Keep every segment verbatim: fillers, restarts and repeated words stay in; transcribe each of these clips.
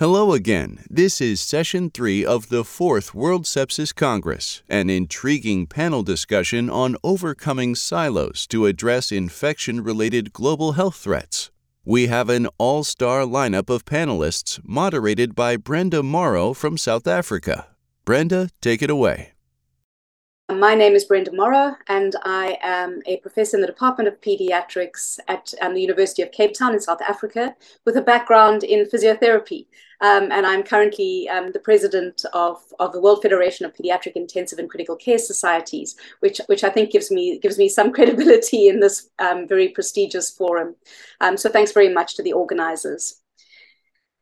Hello again. This is Session three of the fourth World Sepsis Congress, an intriguing panel discussion on overcoming silos to address infection-related global health threats. We have an all-star lineup of panelists moderated by Brenda Morrow from South Africa. Brenda, take it away. My name is Brenda Morrow, and I am a professor in the Department of Pediatrics at um, the University of Cape Town in South Africa with a background in physiotherapy. Um, and I'm currently um, the president of, of the World Federation of Pediatric Intensive and Critical Care Societies, which which I think gives me gives me some credibility in this um, very prestigious forum. Um, so thanks very much to the organizers.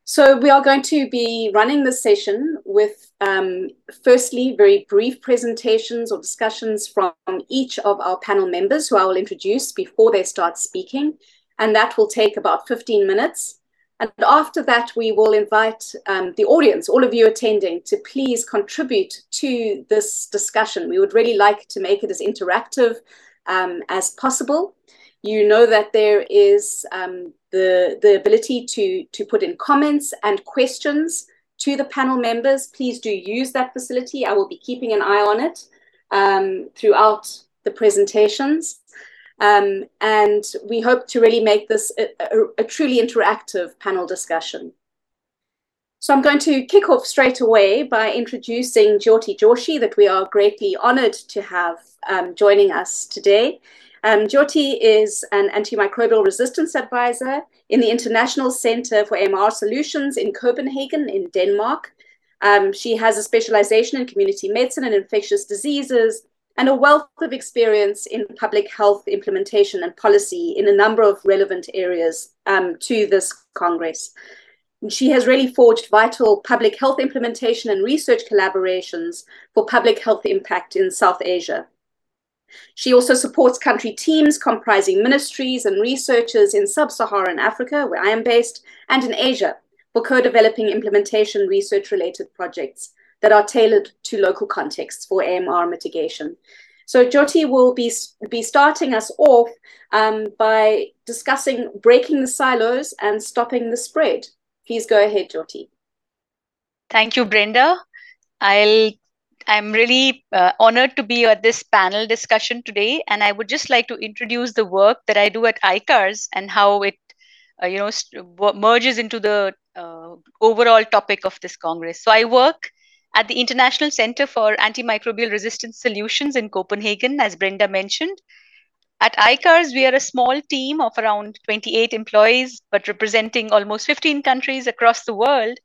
So we are going to be running this session with, um, firstly, very brief presentations or discussions from each of our panel members, who I will introduce before they start speaking, and that will take about fifteen minutes. And after that, we will invite um, the audience, all of you attending, to please contribute to this discussion. We would really like to make it as interactive um, as possible. You know that there is um, the, the ability to, to put in comments and questions to the panel members. Please do use that facility. I will be keeping an eye on it um, throughout the presentations. Um, and we hope to really make this a, a, a truly interactive panel discussion. So I'm going to kick off straight away by introducing Jyoti Joshi, that we are greatly honored to have um, joining us today. Um, Jyoti is an antimicrobial resistance advisor in the International Center for M R Solutions in Copenhagen in Denmark. Um, she has a specialization in community medicine and infectious diseases and a wealth of experience in public health implementation and policy in a number of relevant areas um, to this Congress. And she has really forged vital public health implementation and research collaborations for public health impact in South Asia. She also supports country teams comprising ministries and researchers in sub-Saharan Africa, where I am based, and in Asia for co-developing implementation research-related projects that are tailored to local contexts for A M R mitigation. So Jyoti will be, be starting us off um, by discussing breaking the silos and stopping the spread. Please go ahead, Jyoti. Thank you, Brenda. I'll I'm really uh, honored to be at this panel discussion today, and I would just like to introduce the work that I do at ICARS and how it uh, you know, st- merges into the uh, overall topic of this Congress. So I work at the International Center for Antimicrobial Resistance Solutions in Copenhagen, as Brenda mentioned. At ICARS, we are a small team of around twenty-eight employees, but representing almost fifteen countries across the world,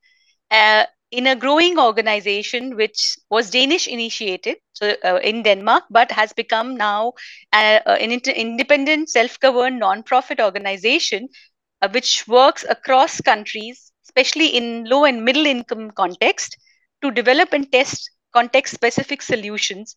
uh, in a growing organization which was Danish initiated so, uh, in Denmark, but has become now uh, an inter- independent, self-governed, non-profit organization uh, which works across countries, especially in low and middle income context, to develop and test context-specific solutions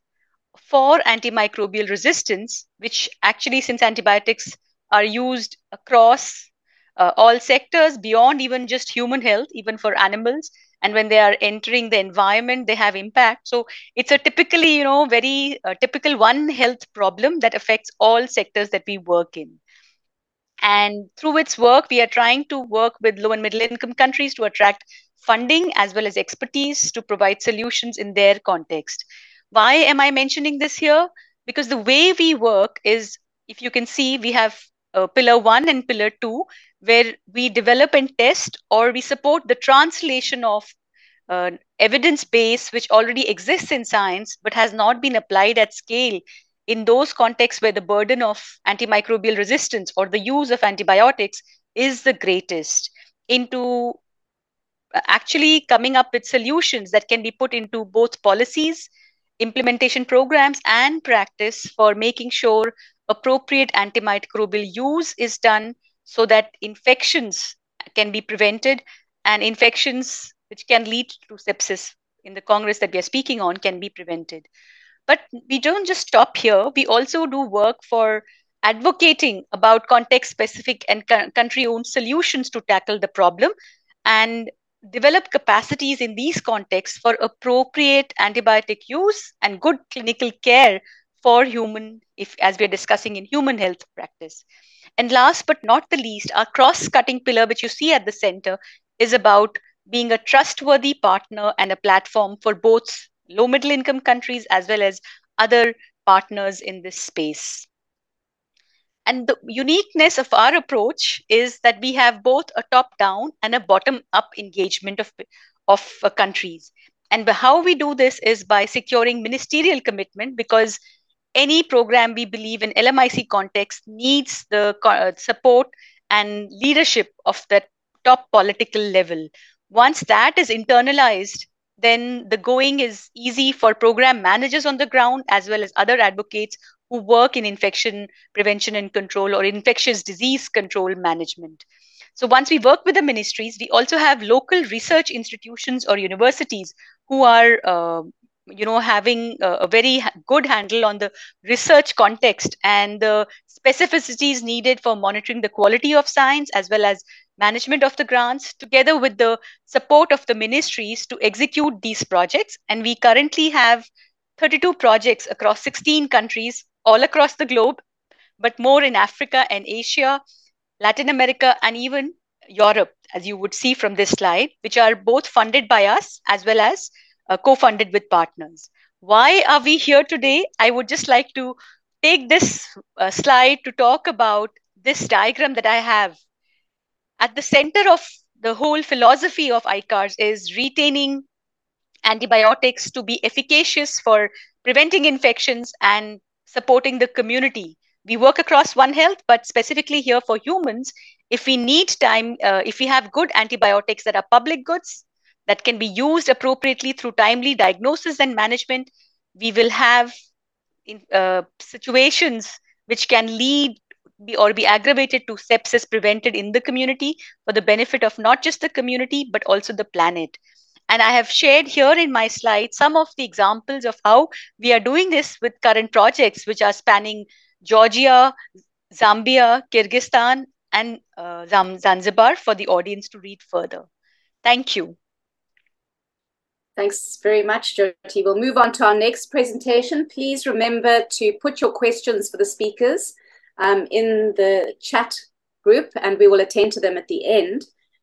for antimicrobial resistance, which actually, since antibiotics are used across uh, all sectors, beyond even just human health, even for animals, and when they are entering the environment, they have impact. So it's a typically, you know, very uh, typical one health problem that affects all sectors that we work in. And through its work, we are trying to work with low and middle income countries to attract funding as well as expertise to provide solutions in their context. Why am I mentioning this here? Because the way we work is, if you can see, we have uh, pillar one and pillar two, where we develop and test, or we support the translation of uh, evidence base which already exists in science but has not been applied at scale in those contexts where the burden of antimicrobial resistance or the use of antibiotics is the greatest, into actually coming up with solutions that can be put into both policies, implementation programs, and practice for making sure appropriate antimicrobial use is done so that infections can be prevented, and infections which can lead to sepsis in the Congress that we are speaking on can be prevented. But we don't just stop here. We also do work for advocating about context-specific and co- country-owned solutions to tackle the problem and develop capacities in these contexts for appropriate antibiotic use and good clinical care for human, if as we're discussing in human health practice. And last but not the least, our cross-cutting pillar, which you see at the center, is about being a trustworthy partner and a platform for both low-middle income countries as well as other partners in this space. And the uniqueness of our approach is that we have both a top-down and a bottom-up engagement of, of uh, countries. And how we do this is by securing ministerial commitment, because any program we believe in L M I C context needs the co- support and leadership of that top political level. Once that is internalized, then the going is easy for program managers on the ground as well as other advocates who work in infection prevention and control or infectious disease control management. So once we work with the ministries, we also have local research institutions or universities who are uh, you know, having a, a very good handle on the research context and the specificities needed for monitoring the quality of science as well as management of the grants, together with the support of the ministries to execute these projects. And we currently have thirty-two projects across sixteen countries all across the globe, but more in Africa and Asia, Latin America, and even Europe, as you would see from this slide, which are both funded by us as well as Uh, co-funded with partners. Why are we here today? I would just like to take this uh, slide to talk about this diagram that I have. At the center of the whole philosophy of ICARS is retaining antibiotics to be efficacious for preventing infections and supporting the community. We work across One Health, but specifically here for humans, if we need time, uh, if we have good antibiotics that are public goods, that can be used appropriately through timely diagnosis and management, we will have in, uh, situations which can lead be, or be aggravated to sepsis prevented in the community for the benefit of not just the community, but also the planet. And I have shared here in my slide some of the examples of how we are doing this with current projects, which are spanning Georgia, Zambia, Kyrgyzstan, and uh, Zanzibar, for the audience to read further. Thank you. Thanks very much, Jyoti. We'll move on to our next presentation. Please remember to put your questions for the speakers um, in the chat group, and we will attend to them at the end.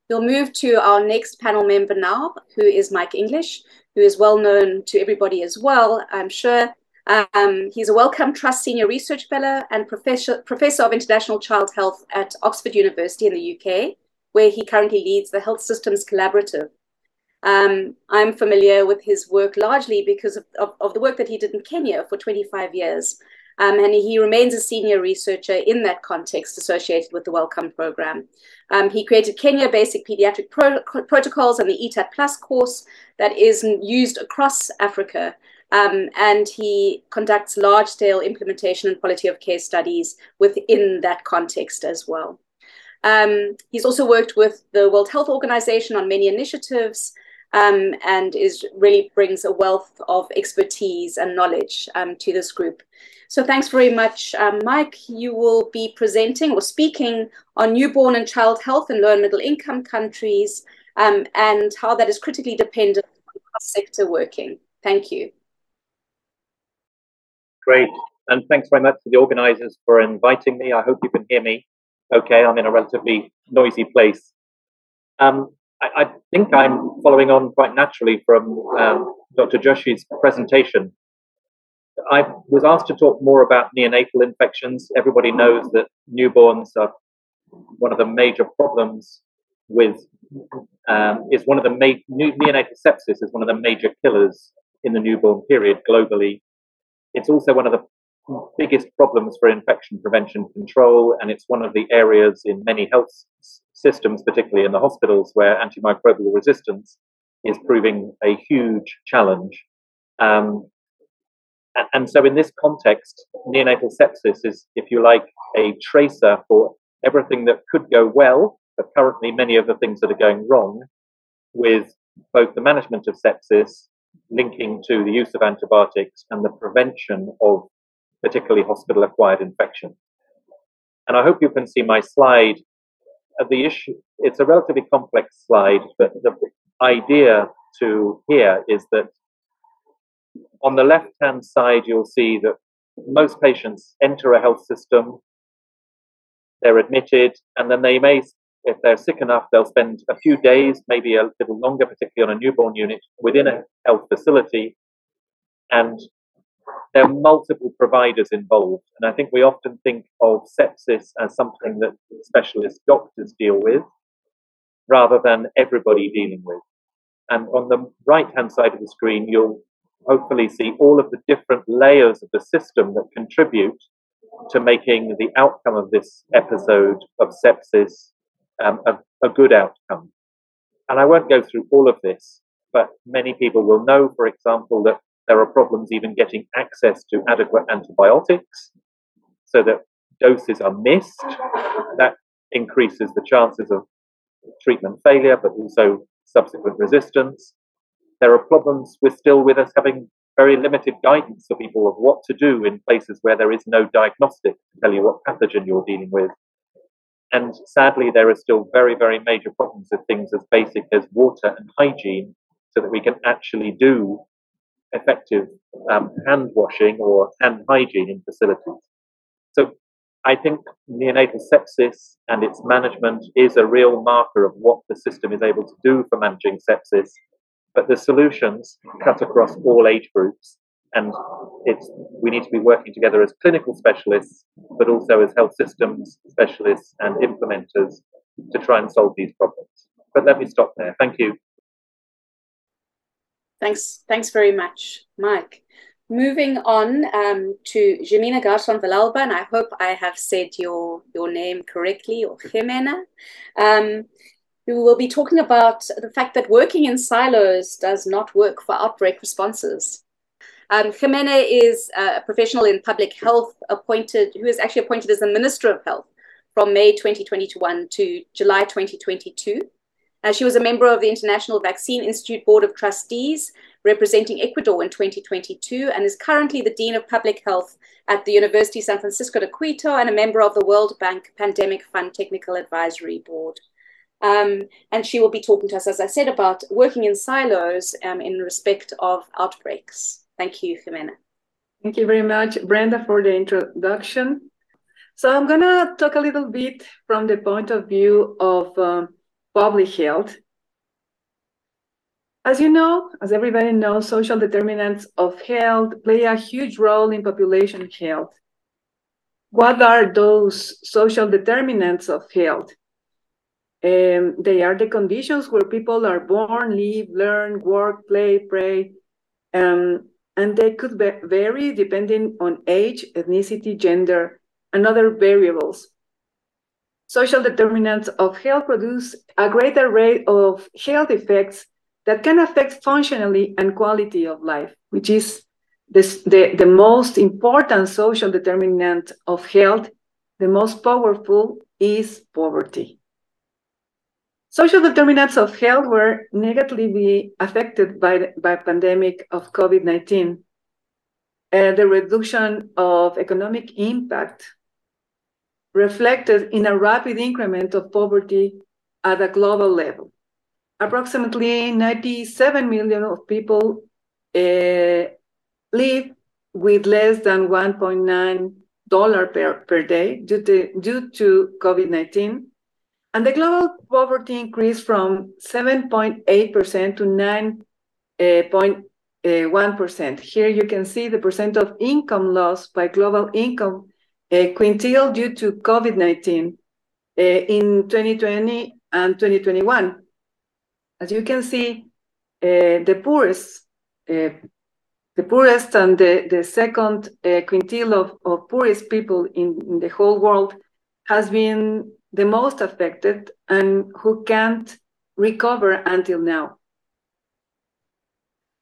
We'll move to our next panel member now, who is Mike English, who is well known to everybody as well, I'm sure. Um, he's a Wellcome Trust Senior Research Fellow and Professor, Professor of International Child Health at Oxford University in the U K, where he currently leads the Health Systems Collaborative. Um, I'm familiar with his work largely because of, of, of the work that he did in Kenya for twenty-five years. Um, and he remains a senior researcher in that context associated with the Wellcome program. Um, he created Kenya Basic Pediatric Pro- Protocols and the E T A T Plus course that is used across Africa. Um, and he conducts large-scale implementation and quality of care studies within that context as well. Um, he's also worked with the World Health Organization on many initiatives, Um, and is really brings a wealth of expertise and knowledge um, to this group. So thanks very much, um, Mike. You will be presenting or speaking on newborn and child health in low and middle income countries um, and how that is critically dependent on cross-sector working. Thank you. Great, and thanks very much to the organizers for inviting me. I hope you can hear me okay. I'm in a relatively noisy place. Um, I think I'm following on quite naturally from um, Doctor Joshi's presentation. I was asked to talk more about neonatal infections. Everybody knows that newborns are one of the major problems with, um, is one of the ma- neonatal sepsis is one of the major killers in the newborn period globally. It's also one of the biggest problems for infection prevention control, and it's one of the areas in many health systems, particularly in the hospitals, where antimicrobial resistance is proving a huge challenge. Um, and, and so in this context, neonatal sepsis is, if you like, a tracer for everything that could go well, but currently many of the things that are going wrong with both the management of sepsis, linking to the use of antibiotics, and the prevention of particularly hospital-acquired infection. And I hope you can see my slide. The issue, it's a relatively complex slide, but the idea to here is that on the left-hand side, you'll see that most patients enter a health system, they're admitted, and then they may If they're sick enough, they'll spend a few days, maybe a little longer, particularly on a newborn unit, within a health facility. And there are multiple providers involved. And I think we often think of sepsis as something that specialist doctors deal with, rather than everybody dealing with. And on the right-hand side of the screen, you'll hopefully see all of the different layers of the system that contribute to making the outcome of this episode of sepsis um, a, a good outcome. And I won't go through all of this, but many people will know, for example, that there are problems even getting access to adequate antibiotics, so that doses are missed. That increases the chances of treatment failure, but also subsequent resistance. There are problems with still with us having very limited guidance for people of what to do in places where there is no diagnostic to tell you what pathogen you're dealing with. And sadly, there are still very, very major problems with things as basic as water and hygiene, so that we can actually do effective um, hand washing or hand hygiene in facilities. So I think neonatal sepsis and its management is a real marker of what the system is able to do for managing sepsis, but the solutions cut across all age groups, and it's, we need to be working together as clinical specialists, but also as health systems specialists and implementers to try and solve these problems. But let me stop there. Thank you. Thanks, thanks very much, Mike. Moving on um, to Ximena Garzón-Villalba, and I hope I have said your, your name correctly, or Ximena. Um, we will be talking about the fact that working in silos does not work for outbreak responses. Um, Ximena is a professional in public health appointed, who is actually appointed as the Minister of Health from May twenty twenty-one to July twenty twenty-two. Uh, she was a member of the International Vaccine Institute Board of Trustees, representing Ecuador in twenty twenty-two, and is currently the Dean of Public Health at the University San Francisco de Quito, and a member of the World Bank Pandemic Fund Technical Advisory Board. Um, and she will be talking to us, as I said, about working in silos um, in respect of outbreaks. Thank you, Ximena. Thank you very much, Brenda, for the introduction. So I'm going to talk a little bit from the point of view of um, public health. As you know, as everybody knows, social determinants of health play a huge role in population health. What are those social determinants of health? Um, they are the conditions where people are born, live, learn, work, play, pray, um, and they could vary depending on age, ethnicity, gender, and other variables. Social determinants of health produce a great array of health effects that can affect functionally and quality of life, which is this, the, the most important social determinant of health. The most powerful is poverty. Social determinants of health were negatively affected by the by pandemic of COVID nineteen, uh, the reduction of economic impact reflected in a rapid increment of poverty at a global level. Approximately ninety-seven million of people uh, live with less than one dollar and ninety cents per, per day due to, due to COVID nineteen. And the global poverty increased from seven point eight percent to nine point one percent. Here you can see the percent of income lost by global income Uh, quintile due to COVID nineteen uh, in twenty twenty and twenty twenty-one. As you can see, uh, the poorest uh, the poorest and the, the second uh, quintile of, of poorest people in, in the whole world has been the most affected and who can't recover until now.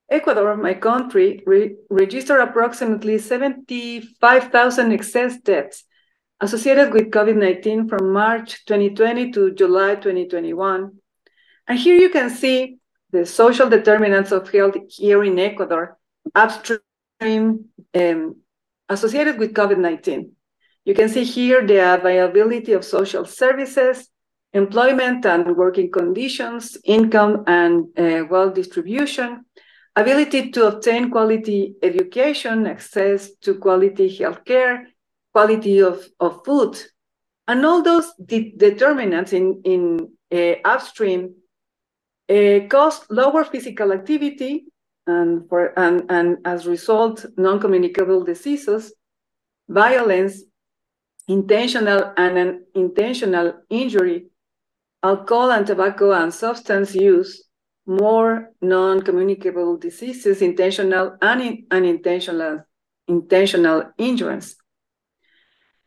Ecuador, my country, re- registered approximately seventy-five thousand excess deaths associated with COVID nineteen from March twenty twenty to July twenty twenty-one. And here you can see the social determinants of health here in Ecuador, upstream um, associated with COVID nineteen. You can see here the availability of social services, employment and working conditions, income and uh, wealth distribution, ability to obtain quality education, access to quality healthcare, quality of, of food, And all those de determinants in, in uh, upstream uh, cause lower physical activity and, for, and, and as a result, non-communicable diseases, violence, intentional and unintentional injury, alcohol and tobacco and substance use, more non-communicable diseases, intentional and unintentional intentional injuries.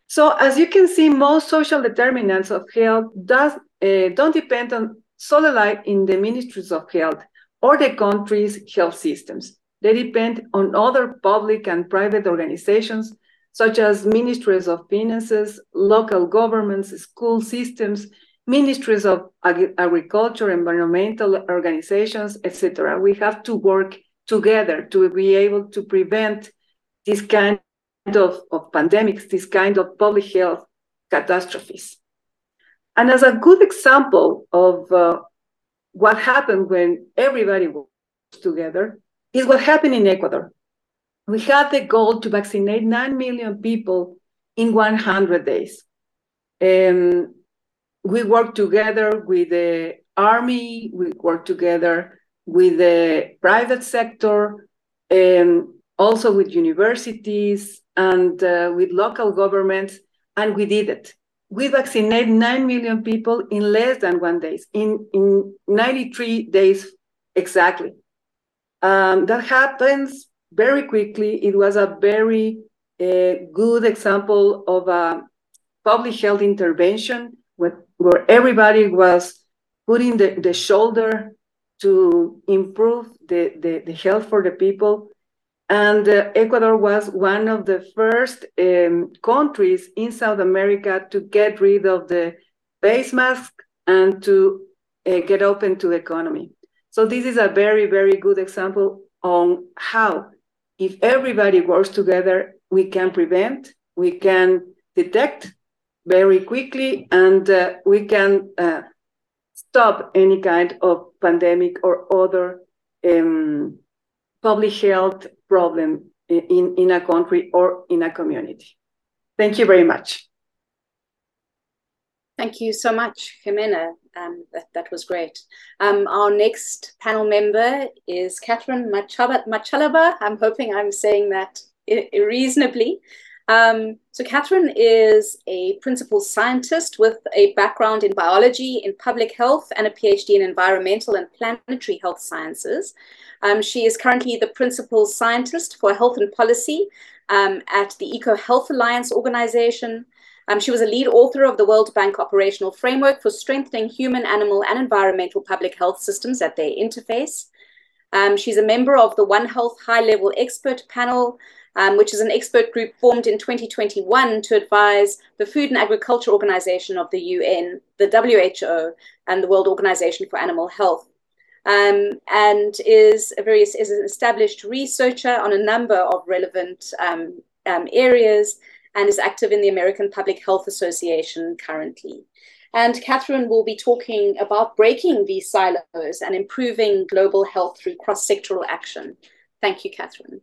So as you can see, most social determinants of health does, uh, don't depend on solely in the ministries of health or the country's health systems. They depend on other public and private organizations, such as ministries of finances, local governments, school systems, ministries of ag agriculture, environmental organizations, et cetera. We have to work together to be able to prevent this kind of, of pandemics, this kind of public health catastrophes. And as a good example of uh, what happened when everybody works together is what happened in Ecuador. We had the goal to vaccinate nine million people in one hundred days. Um, We work together with the army, we work together with the private sector, and also with universities and uh, with local governments, and we did it. We vaccinated nine million people in less than one day, in, in ninety-three days exactly. Um, that happens very quickly. It was a very uh, good example of a public health intervention where everybody was putting the, the shoulder to improve the, the, the health for the people. And uh, Ecuador was one of the first um, countries in South America to get rid of the face mask and to uh, get open to the economy. So this is a very, very good example on how, if everybody works together, we can prevent, we can detect very quickly, and uh, we can uh, stop any kind of pandemic or other um, public health problem in, in a country or in a community. Thank you very much. Thank you so much, Ximena. Um, that, that was great. Um, our next panel member is Catherine Machaba. I'm hoping I'm saying that reasonably. Um, so Catherine is a principal scientist with a background in biology, in public health, and a PhD in environmental and planetary health sciences. Um, she is currently the principal scientist for health and policy um, at the EcoHealth Alliance organization. Um, she was a lead author of the World Bank Operational Framework for Strengthening Human, Animal, and Environmental Public Health Systems at their Interface. Um, she's a member of the One Health High Level Expert Panel, Um, which is an expert group formed in twenty twenty-one to advise the Food and Agriculture Organization of the U N, the W H O, and the World Organization for Animal Health, um, and is, a very, is an established researcher on a number of relevant um, um, areas, and is active in the American Public Health Association currently. And Catherine will be talking about breaking these silos and improving global health through cross-sectoral action. Thank you, Catherine.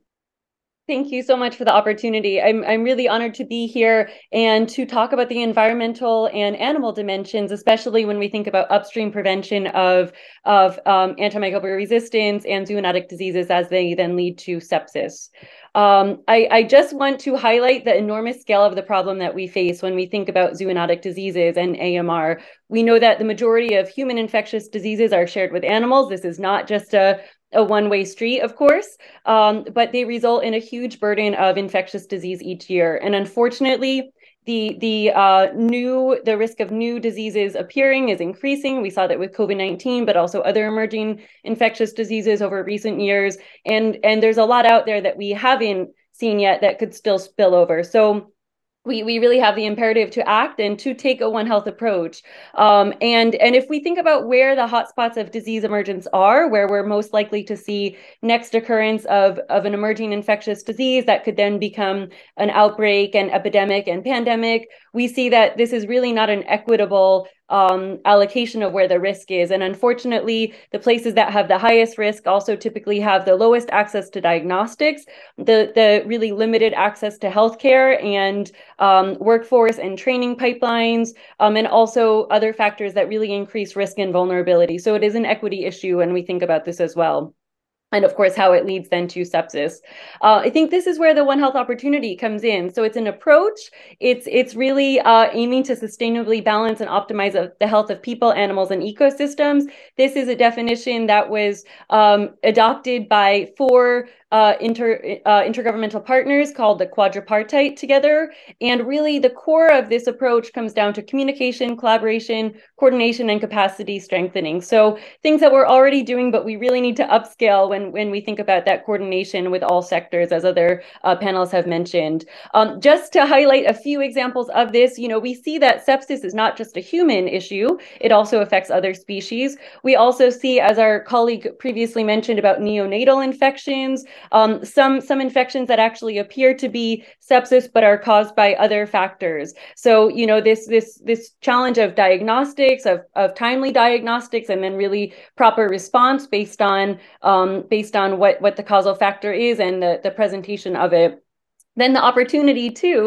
Thank you so much for the opportunity. I'm, I'm really honored to be here and to talk about the environmental and animal dimensions, especially when we think about upstream prevention of, of um, antimicrobial resistance and zoonotic diseases as they then lead to sepsis. Um, I, I just want to highlight the enormous scale of the problem that we face when we think about zoonotic diseases and A M R. We know that the majority of human infectious diseases are shared with animals. This is not just a a one-way street, of course, um, but they result in a huge burden of infectious disease each year. And unfortunately, the the uh, new the risk of new diseases appearing is increasing. We saw that with COVID nineteen, but also other emerging infectious diseases over recent years. And, and there's a lot out there that we haven't seen yet that could still spill over. So We we really have the imperative to act and to take a One Health approach. Um, and, and if we think about where the hotspots of disease emergence are, where we're most likely to see next occurrence of, of an emerging infectious disease that could then become an outbreak and epidemic and pandemic, we see that this is really not an equitable um, allocation of where the risk is. And unfortunately, the places that have the highest risk also typically have the lowest access to diagnostics, the, the really limited access to healthcare and um, workforce and training pipelines, um, and also other factors that really increase risk and vulnerability. So it is an equity issue when we think about this as well. And of course, how it leads then to sepsis. Uh, I think this is where the One Health opportunity comes in. So it's an approach. It's it's really uh, aiming to sustainably balance and optimize of the health of people, animals, and ecosystems. This is a definition that was um, adopted by four Uh, inter, uh, intergovernmental partners called the Quadripartite Together. And really the core of this approach comes down to communication, collaboration, coordination, and capacity strengthening. So things that we're already doing, but we really need to upscale when, when we think about that coordination with all sectors, as other uh, panelists have mentioned. Um, just to highlight a few examples of this, you know, we see that sepsis is not just a human issue. It also affects other species. We also see, as our colleague previously mentioned, about neonatal infections, Um, some, some infections that actually appear to be sepsis, but are caused by other factors. So, you know, this this this challenge of diagnostics, of, of timely diagnostics, and then really proper response based on um, based on what, what the causal factor is and the, the presentation of it. Then the opportunity too,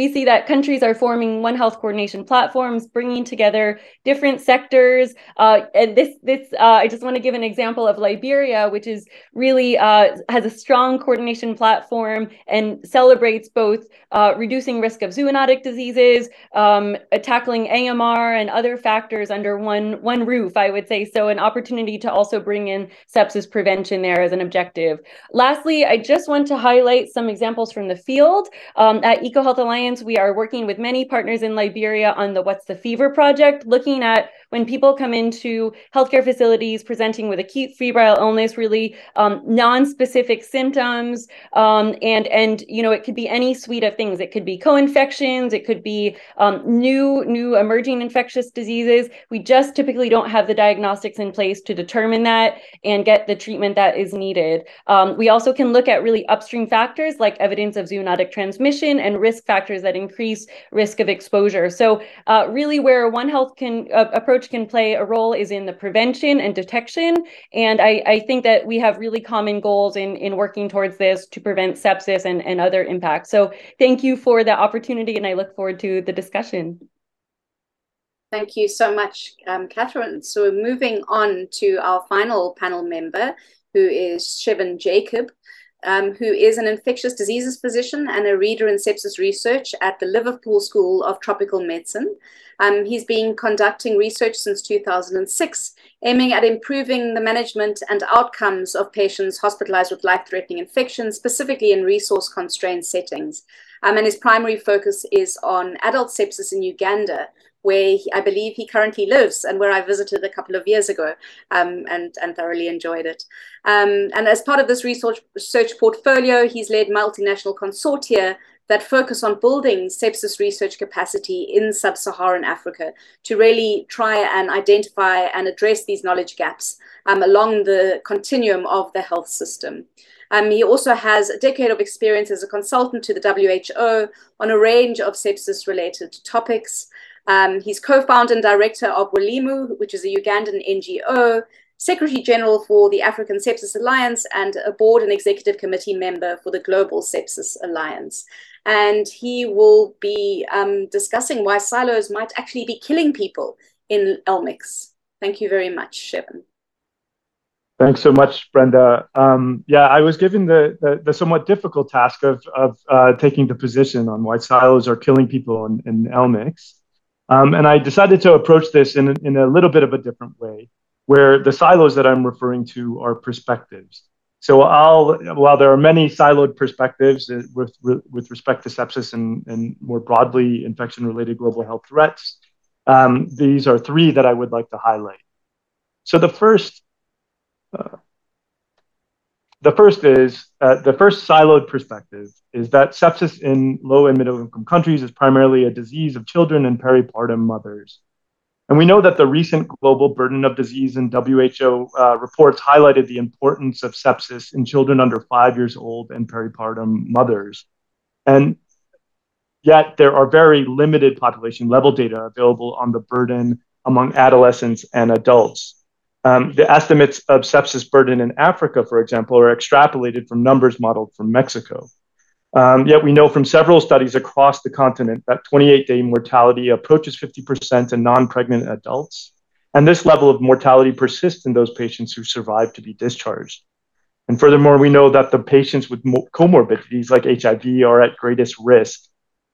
we see that countries are forming One Health coordination platforms, bringing together different sectors. Uh, and this, this uh, I just want to give an example of Liberia, which is really uh, has a strong coordination platform and celebrates both uh, reducing risk of zoonotic diseases, um, tackling A M R and other factors under one, one roof, I would say. So an opportunity to also bring in sepsis prevention there as an objective. Lastly, I just want to highlight some examples from the field. Um, at EcoHealth Alliance, we are working with many partners in Liberia on the What's the Fever project, looking at when people come into healthcare facilities presenting with acute febrile illness, really um, non-specific symptoms, um, and and you know it could be any suite of things. It could be co-infections, it could be um, new new emerging infectious diseases. We just typically don't have the diagnostics in place to determine that and get the treatment that is needed. Um, we also can look at really upstream factors like evidence of zoonotic transmission and risk factors that increase risk of exposure. So uh, really, where One Health can uh, approach can play a role is in the prevention and detection. And I, I think that we have really common goals in, in working towards this to prevent sepsis and, and other impacts. So thank you for the opportunity, and I look forward to the discussion. Thank you so much, um, Catherine. So moving on to our final panel member, who is Shevin Jacob, um, who is an infectious diseases physician and a reader in sepsis research at the Liverpool School of Tropical Medicine. Um, he's been conducting research since two thousand six, aiming at improving the management and outcomes of patients hospitalized with life-threatening infections, specifically in resource-constrained settings. Um, and his primary focus is on adult sepsis in Uganda, where he, I believe he currently lives and where I visited a couple of years ago um, and, and thoroughly enjoyed it. Um, and as part of this research, research portfolio, he's led multinational consortia that focus on building sepsis research capacity in sub-Saharan Africa to really try and identify and address these knowledge gaps um, along the continuum of the health system. Um, he also has a decade of experience as a consultant to the W H O on a range of sepsis-related topics. Um, he's co-founder and director of Walimu, which is a Ugandan N G O, Secretary General for the African Sepsis Alliance, and a board and executive committee member for the Global Sepsis Alliance. And he will be um, discussing why silos might actually be killing people in L M I C S. Thank you very much, Shevin. Thanks so much, Brenda. Um, yeah, I was given the, the, the somewhat difficult task of, of uh, taking the position on why silos are killing people in, in L M I C S. Um, and I decided to approach this in, in a little bit of a different way, where the silos that I'm referring to are perspectives. So I'll, while there are many siloed perspectives with, with respect to sepsis and, and more broadly infection-related global health threats, um, these are three that I would like to highlight. So the first, uh, the first is, uh, the first siloed perspective is that sepsis in low and middle-income countries is primarily a disease of children and peripartum mothers. And we know that the recent global burden of disease and W H O uh, reports highlighted the importance of sepsis in children under five years old and peripartum mothers. And yet there are very limited population level data available on the burden among adolescents and adults. Um, the estimates of sepsis burden in Africa, for example, are extrapolated from numbers modeled from Mexico. Um, yet we know from several studies across the continent that twenty-eight day mortality approaches fifty percent in non-pregnant adults. And this level of mortality persists in those patients who survive to be discharged. And furthermore, we know that the patients with comorbidities like H I V are at greatest risk.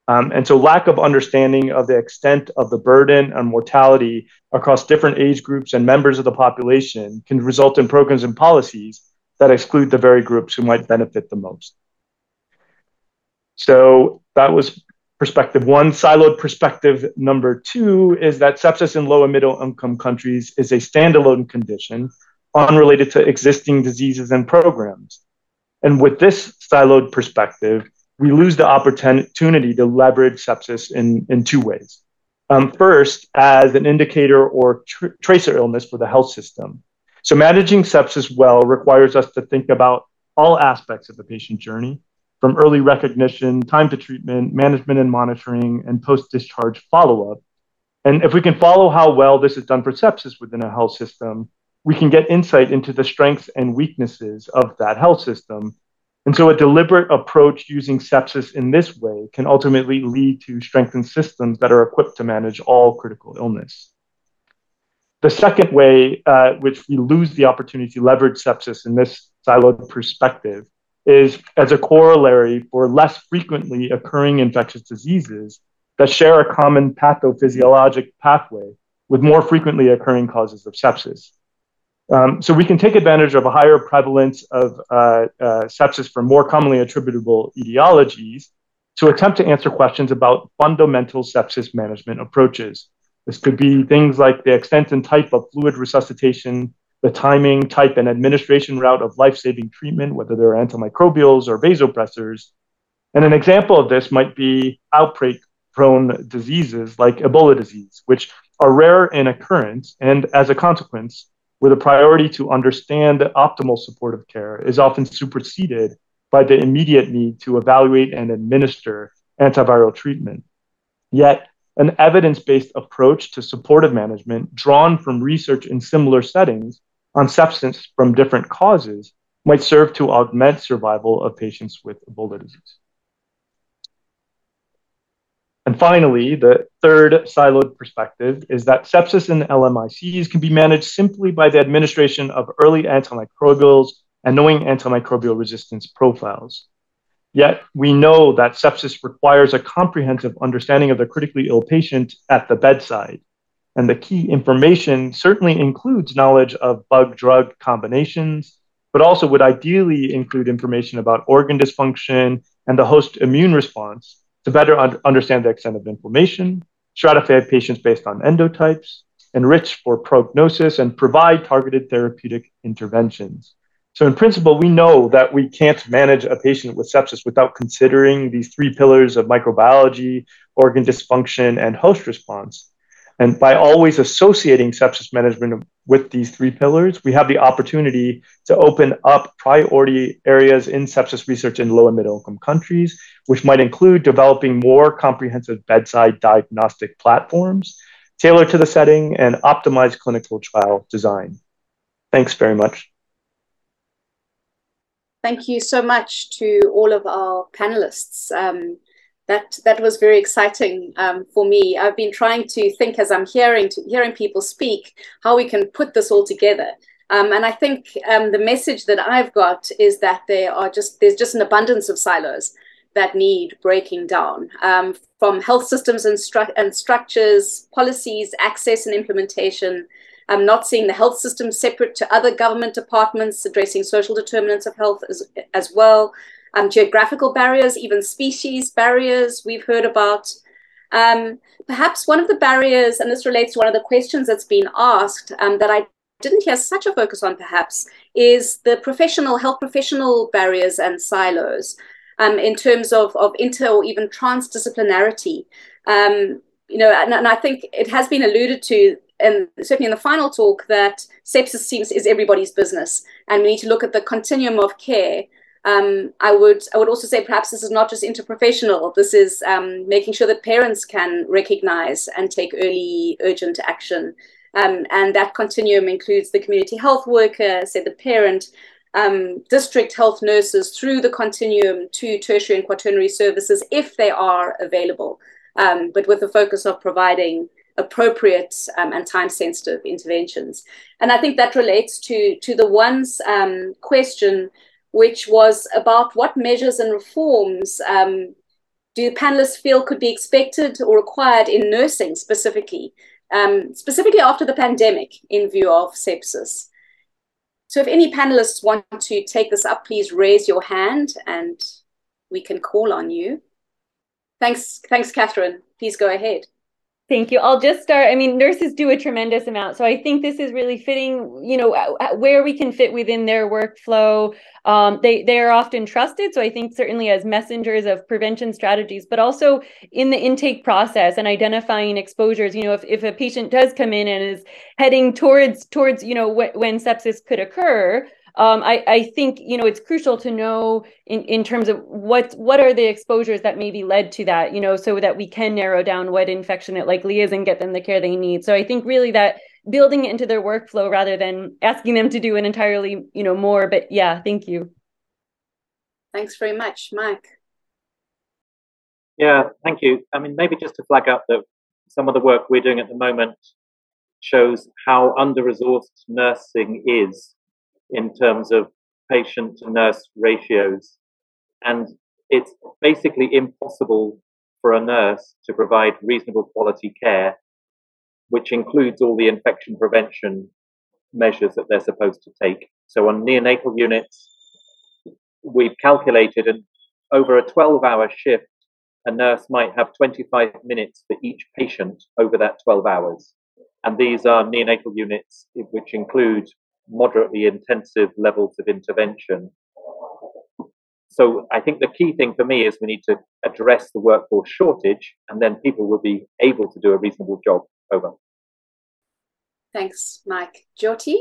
Um, and so lack of understanding of the extent of the burden and mortality across different age groups and members of the population can result in programs and policies that exclude the very groups who might benefit the most. So that was perspective one. Siloed perspective number two is that sepsis in low and middle income countries is a standalone condition unrelated to existing diseases and programs. And with this siloed perspective, we lose the opportunity to leverage sepsis in, in two ways. Um, first, as an indicator or tr- tracer illness for the health system. So managing sepsis well requires us to think about all aspects of the patient journey, from early recognition, time to treatment, management and monitoring, and post-discharge follow-up. And if we can follow how well this is done for sepsis within a health system, we can get insight into the strengths and weaknesses of that health system. And so a deliberate approach using sepsis in this way can ultimately lead to strengthened systems that are equipped to manage all critical illness. The second way, uh, which we lose the opportunity to leverage sepsis in this siloed perspective, is as a corollary for less frequently occurring infectious diseases that share a common pathophysiologic pathway with more frequently occurring causes of sepsis. Um, so we can take advantage of a higher prevalence of uh, uh, sepsis for more commonly attributable etiologies to attempt to answer questions about fundamental sepsis management approaches. This could be things like the extent and type of fluid resuscitation, the timing, type, and administration route of life-saving treatment, whether they're antimicrobials or vasopressors. And an example of this might be outbreak-prone diseases like Ebola disease, which are rare in occurrence and, as a consequence, where the priority to understand optimal supportive care is often superseded by the immediate need to evaluate and administer antiviral treatment. Yet, an evidence-based approach to supportive management drawn from research in similar settings on sepsis from different causes might serve to augment survival of patients with Ebola disease. And finally, the third siloed perspective is that sepsis and L M I Cs can be managed simply by the administration of early antimicrobials and knowing antimicrobial resistance profiles. Yet we know that sepsis requires a comprehensive understanding of the critically ill patient at the bedside. And the key information certainly includes knowledge of bug-drug combinations, but also would ideally include information about organ dysfunction and the host immune response, to better un- understand the extent of inflammation, stratify patients based on endotypes, enrich for prognosis, and provide targeted therapeutic interventions. So in principle, we know that we can't manage a patient with sepsis without considering these three pillars of microbiology, organ dysfunction, and host response. And by always associating sepsis management with these three pillars, we have the opportunity to open up priority areas in sepsis research in low and middle income countries, which might include developing more comprehensive bedside diagnostic platforms tailored to the setting and optimized clinical trial design. Thanks very much. Thank you so much to all of our panelists. Um, That that was very exciting um, for me. I've been trying to think as I'm hearing to, hearing people speak how we can put this all together. Um, and I think um, the message that I've got is that there are just there's just an abundance of silos that need breaking down, um, from health systems and, stru- and structures, policies, access and implementation. Um, not seeing the health system separate to other government departments, addressing social determinants of health as, as well. Um, geographical barriers, even species barriers we've heard about. Um, perhaps one of the barriers, and this relates to one of the questions that's been asked um, that I didn't hear such a focus on perhaps, is the professional, health professional barriers and silos um, in terms of, of inter or even transdisciplinarity. Um, you know, and, and I think it has been alluded to, and certainly in the final talk, that sepsis seems is everybody's business, and we need to look at the continuum of care Um, I would I would also say perhaps this is not just interprofessional. This is um, making sure that parents can recognize and take early, urgent action. Um, and that continuum includes the community health worker, say the parent, um, district health nurses through the continuum to tertiary and quaternary services if they are available, um, but with the focus of providing appropriate um, and time-sensitive interventions. And I think that relates to, to the one's um, question, which was about what measures and reforms um, do panelists feel could be expected or required in nursing specifically, um, specifically after the pandemic in view of sepsis. So if any panelists want to take this up, please raise your hand and we can call on you. Thanks, thanks, Catherine. Please go ahead. Thank you. I'll just start. I mean, nurses do a tremendous amount. So I think this is really fitting, you know, where we can fit within their workflow. Um, they, they are often trusted. So I think certainly as messengers of prevention strategies, but also in the intake process and identifying exposures, you know, if, if a patient does come in and is heading towards, towards you know, wh- when sepsis could occur, Um, I, I think, you know, it's crucial to know in, in terms of what what are the exposures that maybe led to that, you know, so that we can narrow down what infection it likely is and get them the care they need. So I think really that building it into their workflow rather than asking them to do an entirely, you know, more. But yeah, thank you. Thanks very much, Mike. Yeah, thank you. I mean, maybe just to flag up that some of the work we're doing at the moment shows how under-resourced nursing is in terms of patient to nurse ratios. And it's basically impossible for a nurse to provide reasonable quality care, which includes all the infection prevention measures that they're supposed to take. So on neonatal units, we've calculated, and over a twelve hour shift, a nurse might have twenty-five minutes for each patient over that twelve hours. And these are neonatal units, which include moderately intensive levels of intervention. So I think the key thing for me is we need to address the workforce shortage, and then people will be able to do a reasonable job. Over. Thanks, Mike. Jyoti?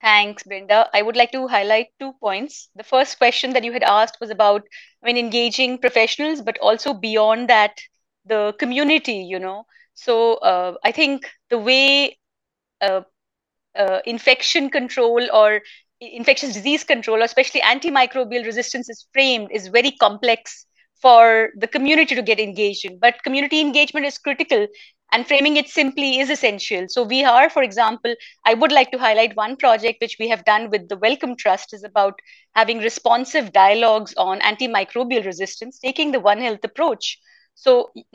Thanks, Brenda. I would like to highlight two points. The first question that you had asked was about, I mean, engaging professionals, but also beyond that, the community, you know. So uh, I think the way uh, Uh, infection control or infectious disease control, or especially antimicrobial resistance, is framed is very complex for the community to get engaged in. But community engagement is critical, and framing it simply is essential. So we are, for example, I would like to highlight one project which we have done with the Wellcome Trust is about having responsive dialogues on antimicrobial resistance, taking the One Health approach. So,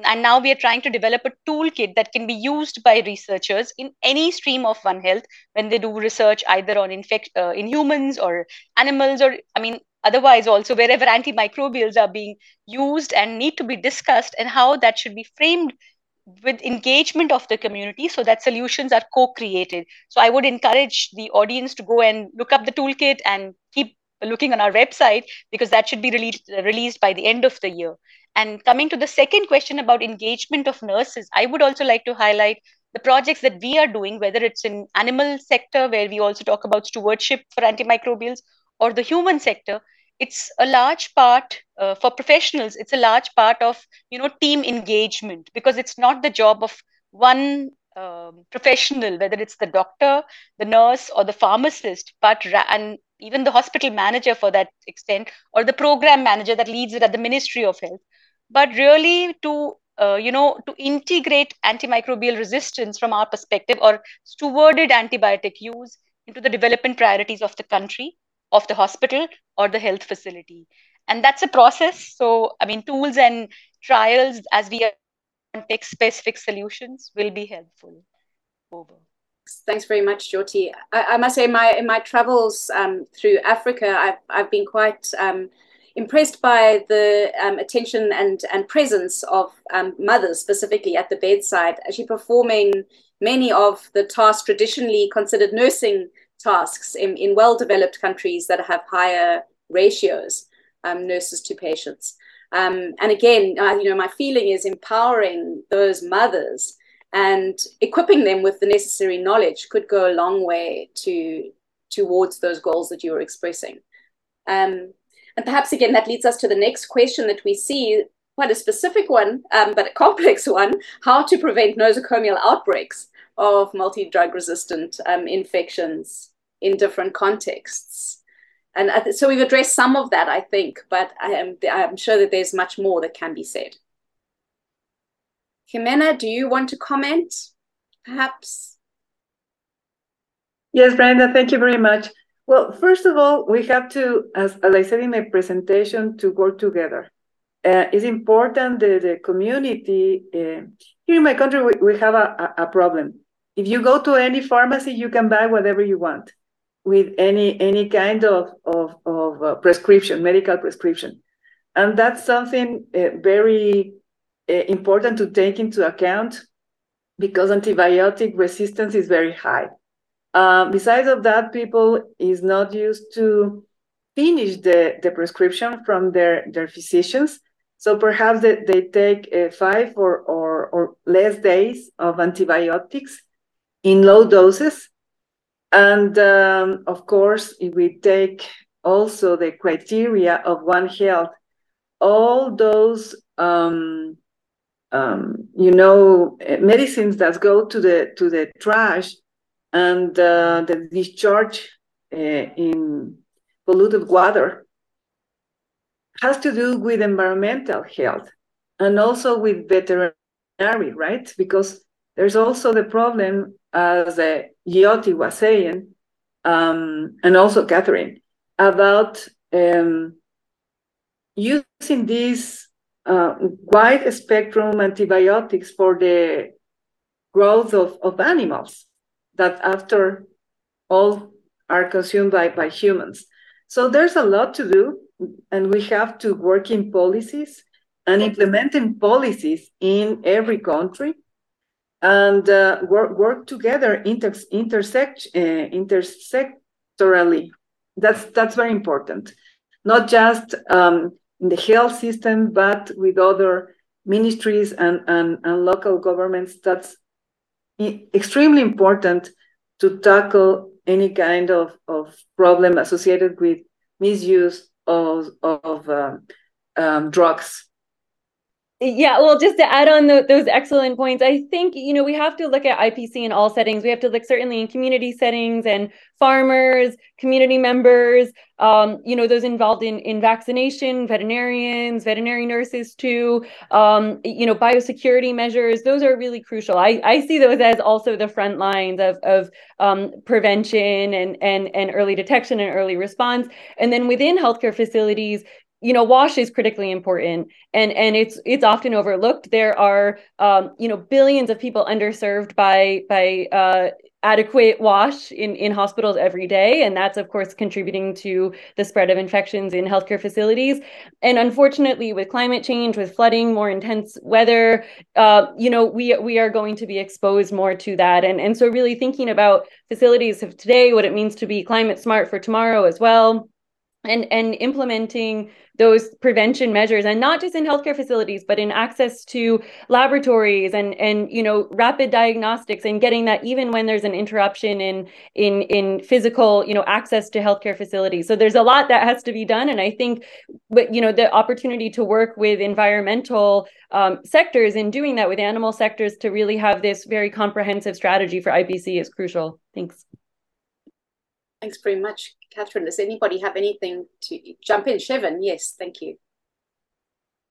and now we are trying to develop a toolkit that can be used by researchers in any stream of One Health when they do research either on infect, uh, in humans or animals, or I mean, otherwise also wherever antimicrobials are being used and need to be discussed, and how that should be framed with engagement of the community so that solutions are co-created. So I would encourage the audience to go and look up the toolkit and keep looking on our website, because that should be released, released by the end of the year. And coming to the second question about engagement of nurses, I would also like to highlight the projects that we are doing, whether it's in animal sector, where we also talk about stewardship for antimicrobials, or the human sector. It's a large part uh, for professionals. It's a large part of, you know, team engagement, because it's not the job of one um, professional, whether it's the doctor, the nurse, or the pharmacist, but ra- and even the hospital manager for that extent, or the program manager that leads it at the Ministry of Health. But really to, uh, you know, to integrate antimicrobial resistance from our perspective, or stewarded antibiotic use, into the development priorities of the country, of the hospital, or the health facility. And that's a process. So, I mean, tools and trials as we take specific solutions will be helpful. Over. Thanks very much, Jyoti. I, I must say, my in my travels um, through Africa, I've, I've been quite... Um, impressed by the um, attention and, and presence of um, mothers, specifically at the bedside, actually performing many of the tasks traditionally considered nursing tasks in, in well-developed countries that have higher ratios, um, nurses to patients. Um, and again, uh, you know, my feeling is empowering those mothers and equipping them with the necessary knowledge could go a long way to towards those goals that you were expressing. Um, and perhaps, again, that leads us to the next question that we see, quite a specific one, um, but a complex one: how to prevent nosocomial outbreaks of multi-drug-resistant um, infections in different contexts. And I th- so we've addressed some of that, I think, but I am, I'm sure that there's much more that can be said. Ximena, do you want to comment, perhaps? Yes, Brenda, thank you very much. Well, first of all, we have to, as, as I said in my presentation, to work together. Uh, it's important that the community, uh, here in my country, we, we have a, a problem. If you go to any pharmacy, you can buy whatever you want with any any kind of, of, of uh, prescription, medical prescription. And that's something uh, very uh, important to take into account, because antibiotic resistance is very high. Uh, besides of that, people is not used to finish the, the prescription from their, their physicians. So perhaps they, they take uh, five or, or, or less days of antibiotics in low doses. And um, of course, if we take also the criteria of One Health, all those um, um, you know medicines that go to the to the trash and uh, the discharge uh, in polluted water has to do with environmental health and also with veterinary, right? Because there's also the problem, as uh, Jyoti was saying, um, and also Catherine, about um, using these uh, wide spectrum antibiotics for the growth of, of animals that after all are consumed by, by humans. So there's a lot to do, and we have to work in policies and implementing policies in every country, and uh, work, work together inter- intersect, uh, intersectorally. That's that's very important, not just um, in the health system, but with other ministries and, and, and local governments. That's extremely important to tackle any kind of, of problem associated with misuse of, of um, um, drugs. Yeah, well, just to add on th- those excellent points, I think, you know, we have to look at I P C in all settings. We have to look certainly in community settings and farmers, community members, um, you know, those involved in, in vaccination, veterinarians, veterinary nurses too, um, you know, biosecurity measures. Those are really crucial. I, I see those as also the front lines of, of um, prevention and, and, and early detection and early response. And then within healthcare facilities, you know, WASH is critically important, and, and it's it's often overlooked. There are, um, you know, billions of people underserved by by uh, adequate WASH in, in hospitals every day. And that's, of course, contributing to the spread of infections in healthcare facilities. And unfortunately, with climate change, with flooding, more intense weather, uh, you know, we we are going to be exposed more to that. And, and so really thinking about facilities of today, what it means to be climate smart for tomorrow as well, and and implementing those prevention measures, and not just in healthcare facilities, but in access to laboratories and, and you know, rapid diagnostics, and getting that even when there's an interruption in in in physical, you know, access to healthcare facilities. So there's a lot that has to be done. And I think, but you know, the opportunity to work with environmental um, sectors in doing that, with animal sectors, to really have this very comprehensive strategy for I P C is crucial. Thanks. Thanks very much, Catherine. Does anybody have anything to jump in? Shevin, yes, thank you.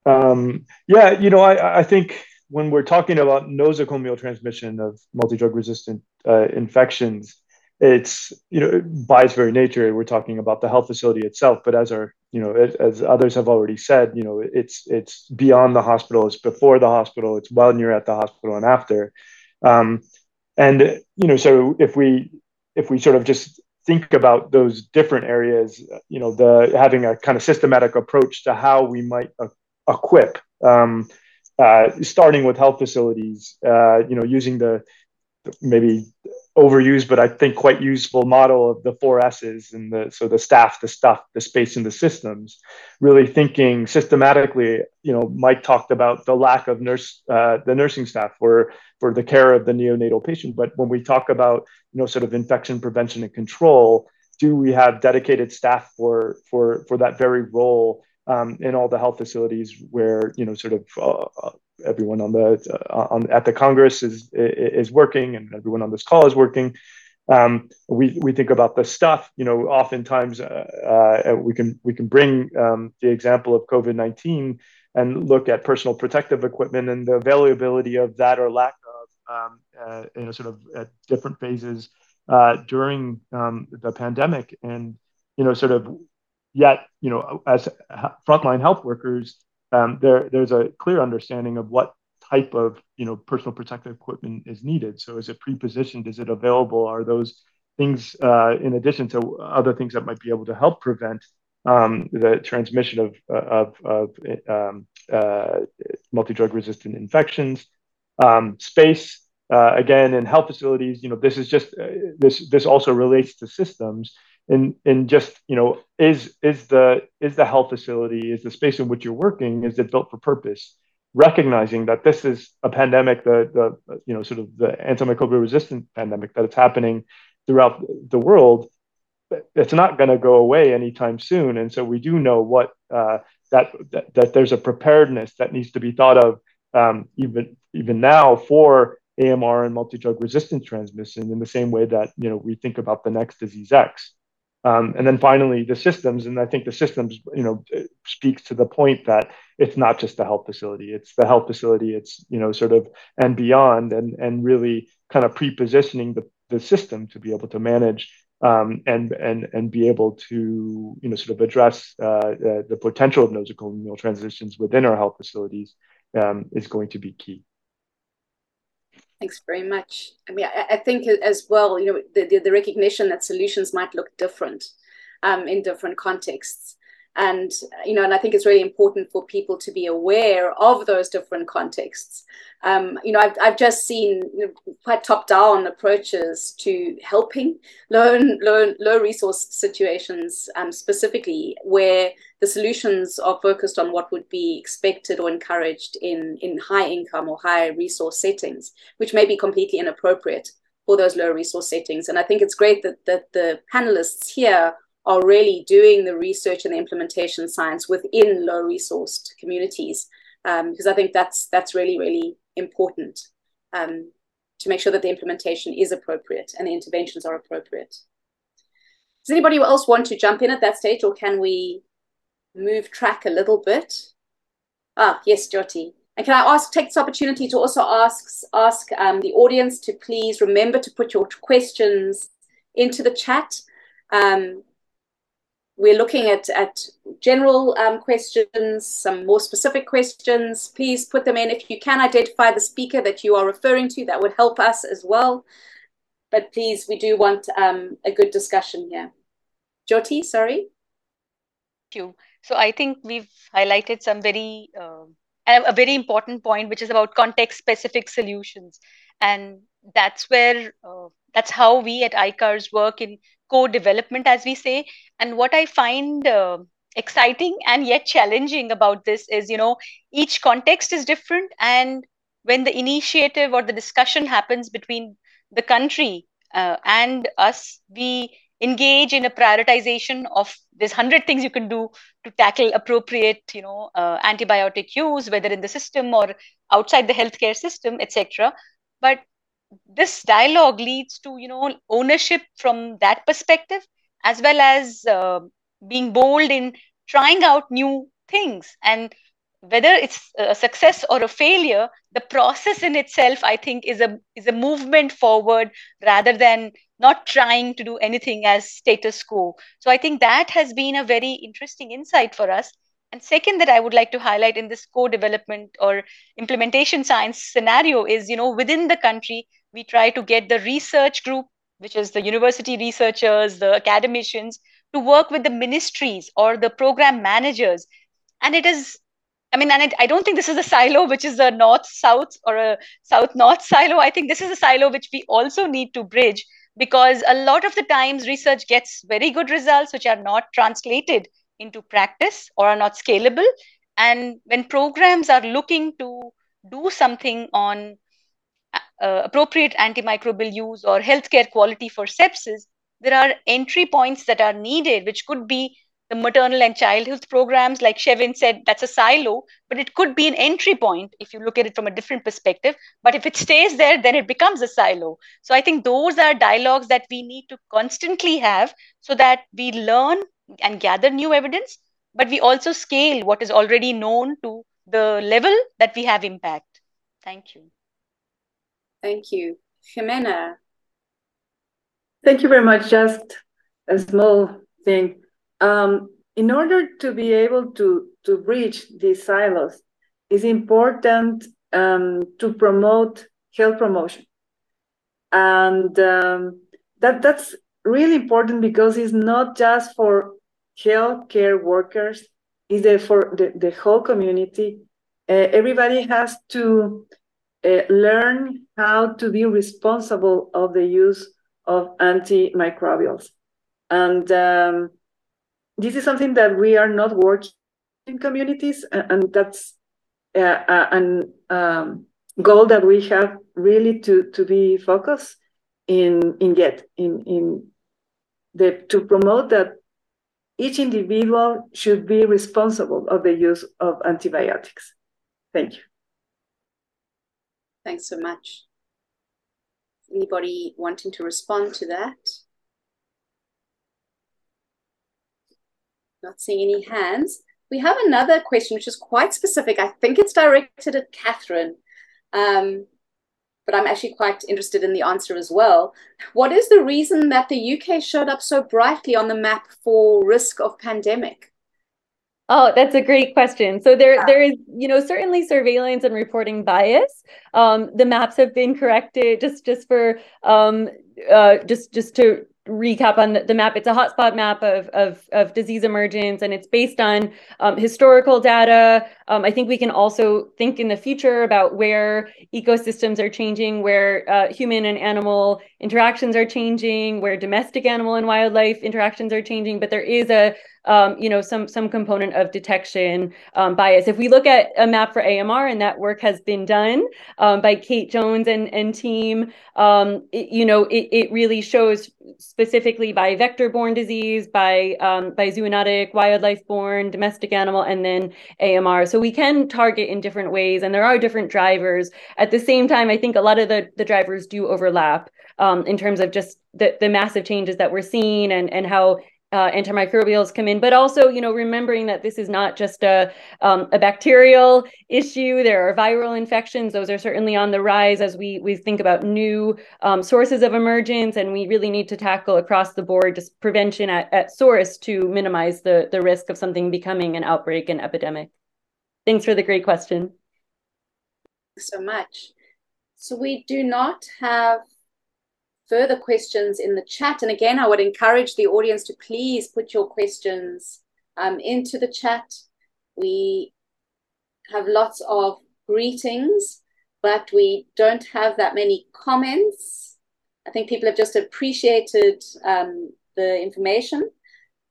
Um, yeah, you know, I, I think when we're talking about nosocomial transmission of multi-drug resistant uh, infections, it's, you know, by its very nature, we're talking about the health facility itself. But as our, you know, as, as others have already said, you know, it's it's beyond the hospital, it's before the hospital, it's while you're at the hospital and after. Um, and, you know, so if we if we sort of just think about those different areas, you know, the having a kind of systematic approach to how we might uh, equip, um, uh, starting with health facilities, uh, you know, using the maybe overused, but I think quite useful model of the four S's, and the, so the staff, the stuff, the space, and the systems, really thinking systematically. You know, Mike talked about the lack of nurse, uh, the nursing staff for, for the care of the neonatal patient. But when we talk about, you know, sort of infection prevention and control, do we have dedicated staff for for for that very role um, in all the health facilities where, you know, sort of uh, everyone on the uh, on at the Congress is is working, and everyone on this call is working. Um, we we think about the stuff, you know. Oftentimes, uh, uh, we can we can bring um, the example of COVID nineteen and look at personal protective equipment and the availability of that or lack of, um, uh, you know, sort of at different phases uh, during um, the pandemic. And you know, sort of yet, you know, as frontline health workers, um, there there's a clear understanding of what type of, you know, personal protective equipment is needed. So is it pre-positioned? Is it available? Are those things, uh, in addition to other things that might be able to help prevent um, the transmission of, of, of um, uh, multi-drug resistant infections? Um, space, uh, again, in health facilities, you know, this is just, uh, this this also relates to systems. And and just, you know, is is the is the health facility, is the space in which you're working, is it built for purpose? Recognizing that this is a pandemic, the, the you know, sort of the antimicrobial resistant pandemic that it's happening throughout the world, it's not going to go away anytime soon. And so we do know what uh, that, that that there's a preparedness that needs to be thought of um, even even now for A M R and multi-drug resistant transmission, in the same way that, you know, we think about the next disease X. Um, and then finally, the systems, and I think the systems, you know, speaks to the point that it's not just the health facility; it's the health facility, it's, you know, sort of and beyond, and and really kind of pre-positioning the, the system to be able to manage um, and and and be able to, you know, sort of address uh, uh, the potential of nosocomial transitions within our health facilities um, is going to be key. Thanks very much. I mean, I, I think as well, you know, the, the, the recognition that solutions might look different um, in different contexts. And, you know, and I think it's really important for people to be aware of those different contexts. Um, you know, I've, I've just seen quite top-down approaches to helping low, low, low resource situations, um, specifically where the solutions are focused on what would be expected or encouraged in, in high-income or high-resource settings, which may be completely inappropriate for those low-resource settings. And I think it's great that, that the panelists here are really doing the research and the implementation science within low-resourced communities, um, because I think that's that's really, really important um, to make sure that the implementation is appropriate and the interventions are appropriate. Does anybody else want to jump in at that stage, or can we move track a little bit? Ah, yes, Jyoti. And can I ask, take this opportunity to also ask, ask um, the audience to please remember to put your questions into the chat. Um, We're looking at, at general um, questions, some more specific questions. Please put them in. If you can identify the speaker that you are referring to, that would help us as well. But please, we do want um, a good discussion here. Jyoti, sorry. Thank you. So I think we've highlighted some very, uh, a very important point, which is about context-specific solutions. And that's where, uh, that's how we at I CARS work in co-development, as we say. And what I find uh, exciting and yet challenging about this is, you know, each context is different. And when the initiative or the discussion happens between the country uh, and us, we engage in a prioritization of there's one hundred things you can do to tackle appropriate, you know, uh, antibiotic use, whether in the system or outside the healthcare system, et cetera. But this dialogue leads to, you know, ownership from that perspective, as well as uh, being bold in trying out new things. And whether it's a success or a failure, the process in itself, I think, is a is a movement forward rather than not trying to do anything as status quo. So I think that has been a very interesting insight for us. And second, that I would like to highlight in this co-development or implementation science scenario is, you know, within the country, we try to get the research group, which is the university researchers, the academicians, to work with the ministries or the program managers. And it is, I mean, and it, I don't think this is a silo, which is a north-south or a south-north silo. I think this is a silo which we also need to bridge, because a lot of the times research gets very good results, which are not translated into practice or are not scalable. And when programs are looking to do something on uh, appropriate antimicrobial use or healthcare quality for sepsis, there are entry points that are needed, which could be the maternal and child health programs. Like Shevin said, that's a silo, but it could be an entry point if you look at it from a different perspective. But if it stays there, then it becomes a silo. So I think those are dialogues that we need to constantly have so that we learn and gather new evidence, but we also scale what is already known to the level that we have impact. Thank you. Thank you. Ximena. Thank you very much. Just a small thing. Um, in order to be able to, to breach these silos, it's important um, to promote health promotion. And um, that, that's really important because it's not just for healthcare workers, it's the, for the, the whole community. Uh, everybody has to uh, learn how to be responsible of the use of antimicrobials. And um, this is something that we are not working in communities, and, and that's uh, uh, an um, goal that we have really to, to be focused in in get in in the to promote that each individual should be responsible of the use of antibiotics. Thank you. Thanks so much. Anybody wanting to respond to that? Not seeing any hands. We have another question which is quite specific. I think it's directed at Catherine, um, but I'm actually quite interested in the answer as well. What is the reason that the U K showed up so brightly on the map for risk of pandemic? Oh, that's a great question. So there, there is, you know, certainly surveillance and reporting bias. Um, the maps have been corrected. Just, just for, um, uh, just, just to. recap on the map. It's a hotspot map of, of, of disease emergence, and it's based on um, historical data. Um, I think we can also think in the future about where ecosystems are changing, where uh, human and animal interactions are changing, where domestic animal and wildlife interactions are changing. But there is a Um, you know, some some component of detection um, bias. If we look at a map for A M R, and that work has been done um, by Kate Jones and, and team, um, it, you know, it, it really shows specifically by vector-borne disease, by um, by zoonotic, wildlife-borne, domestic animal, and then A M R. So we can target in different ways, and there are different drivers. At the same time, I think a lot of the, the drivers do overlap um, in terms of just the, the massive changes that we're seeing and, and how Uh, antimicrobials come in, but also, you know, remembering that this is not just a um, a bacterial issue. There are viral infections; those are certainly on the rise as we we think about new um, sources of emergence, and we really need to tackle across the board just prevention at, at source to minimize the the risk of something becoming an outbreak and epidemic. Thanks for the great question. Thanks so much. So we do not have further questions in the chat. And again, I would encourage the audience to please put your questions um, into the chat. We have lots of greetings, but we don't have that many comments. I think people have just appreciated um, the information.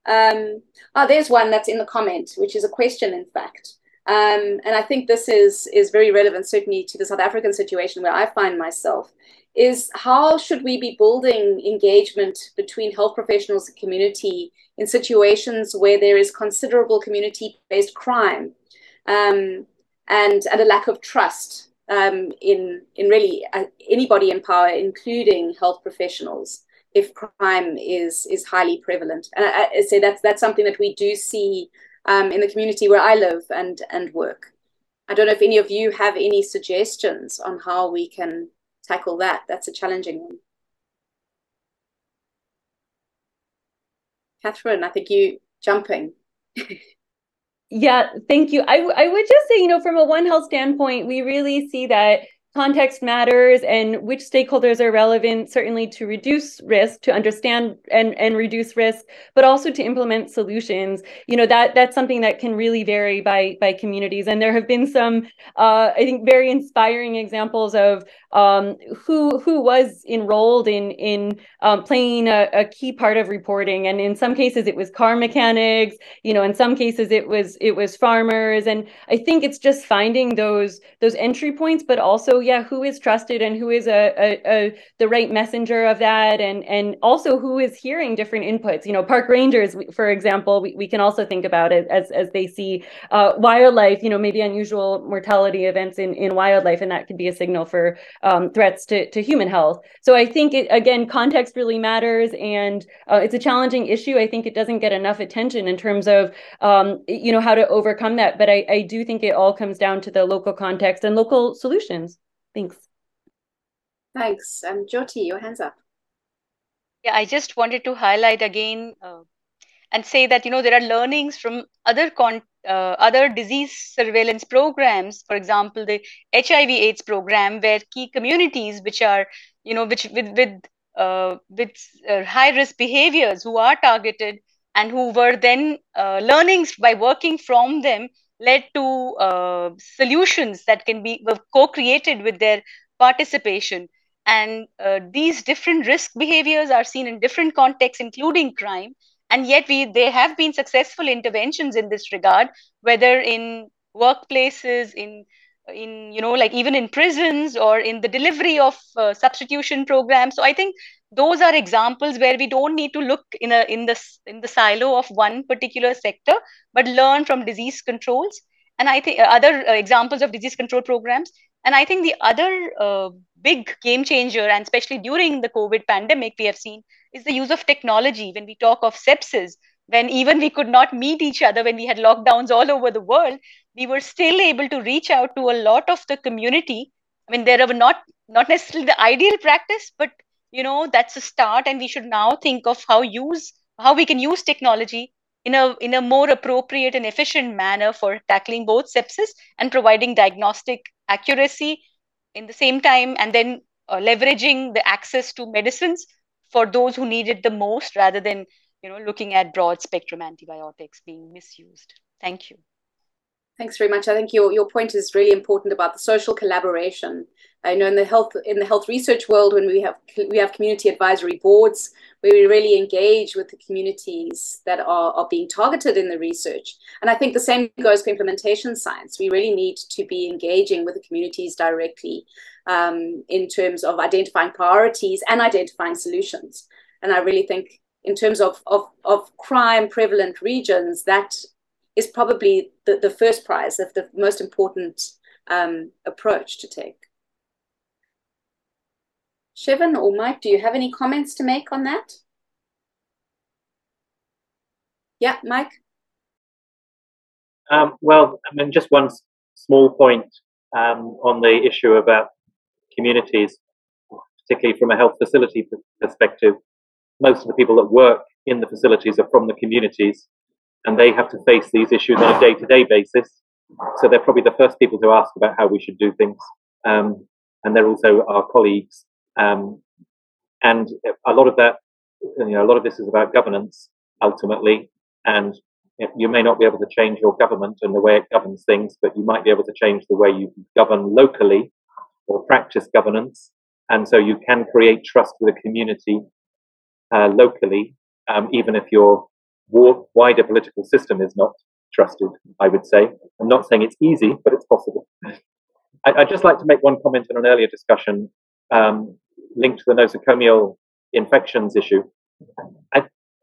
Um, oh, there's one that's in the comment, which is a question, in fact. Um, and I think this is, is very relevant, certainly to the South African situation where I find myself, is how should we be building engagement between health professionals and community in situations where there is considerable community-based crime um, and, and a lack of trust um, in, in really uh, anybody in power, including health professionals, if crime is, is highly prevalent. And I, I say that's, that's something that we do see Um, in the community where I live and, and work. I don't know if any of you have any suggestions on how we can tackle that. That's a challenging one. Catherine, I think you jumping. Yeah, thank you. I, I would just say, you know, from a One Health standpoint, we really see that context matters and which stakeholders are relevant, certainly to reduce risk, to understand and, and reduce risk, but also to implement solutions. You know, that that's something that can really vary by by communities. And there have been some, uh, I think, very inspiring examples of um, who who was enrolled in, in um, playing a, a key part of reporting. And in some cases, it was car mechanics, you know, in some cases, it was it was farmers. And I think it's just finding those those entry points, but also, yeah, who is trusted and who is a, a, a the right messenger of that, and and also who is hearing different inputs. You know, park rangers, for example, we, we can also think about it as as they see uh, wildlife, you know, maybe unusual mortality events in, in wildlife, and that could be a signal for um, threats to, to human health. So I think, it, again, context really matters, and uh, it's a challenging issue. I think it doesn't get enough attention in terms of, um, you know, how to overcome that. But I, I do think it all comes down to the local context and local solutions. Thanks. Thanks. Um, Jyoti, your hand's up. Yeah, I just wanted to highlight again uh, and say that, you know, there are learnings from other con- uh, other disease surveillance programs, for example, the H I V AIDS program, where key communities, which are, you know, which with, with Uh, with uh, high-risk behaviors who are targeted and who were then uh, learnings by working from them led to uh, solutions that can be were co-created with their participation. And uh, these different risk behaviors are seen in different contexts, including crime. And yet we there have been successful interventions in this regard, whether in workplaces, in in, you know, like even in prisons or in the delivery of uh, substitution programs. So I think those are examples where we don't need to look in a in the in the silo of one particular sector, but learn from disease controls. And I think other uh, examples of disease control programs. And I think the other uh, big game changer, and especially during the COVID pandemic, we have seen is the use of technology. When we talk of sepsis, when even we could not meet each other, when we had lockdowns all over the world, we were still able to reach out to a lot of the community. I mean, there are not, not necessarily the ideal practice, but, you know, that's a start. And we should now think of how use how we can use technology in a in a more appropriate and efficient manner for tackling both sepsis and providing diagnostic accuracy in the same time, and then uh, leveraging the access to medicines for those who need it the most, rather than, you know, looking at broad spectrum antibiotics being misused. Thank you. Thanks very much. I think your, your point is really important about the social collaboration. I know in the health in the health research world, when we have we have community advisory boards where we really engage with the communities that are, are being targeted in the research. And I think the same goes for implementation science. We really need to be engaging with the communities directly um, in terms of identifying priorities and identifying solutions. And I really think in terms of, of, of crime prevalent regions, that is probably the, the first prize, of the most important um, approach to take. Shevin or Mike, do you have any comments to make on that? Yeah, Mike? Um, well, I mean, just one small point um, on the issue about communities, particularly from a health facility perspective. Most of the people that work in the facilities are from the communities, and they have to face these issues on a day-to-day basis. So they're probably the first people to ask about how we should do things. Um, and they're also our colleagues. Um, and a lot of that, you know, a lot of this is about governance, ultimately. And you may not be able to change your government and the way it governs things, but you might be able to change the way you govern locally or practice governance. And so you can create trust with a community uh, locally, um, even if you're wider political system is not trusted, I would say. I'm not saying it's easy, but it's possible. I, I'd just like to make one comment on an earlier discussion um, linked to the nosocomial infections issue. I,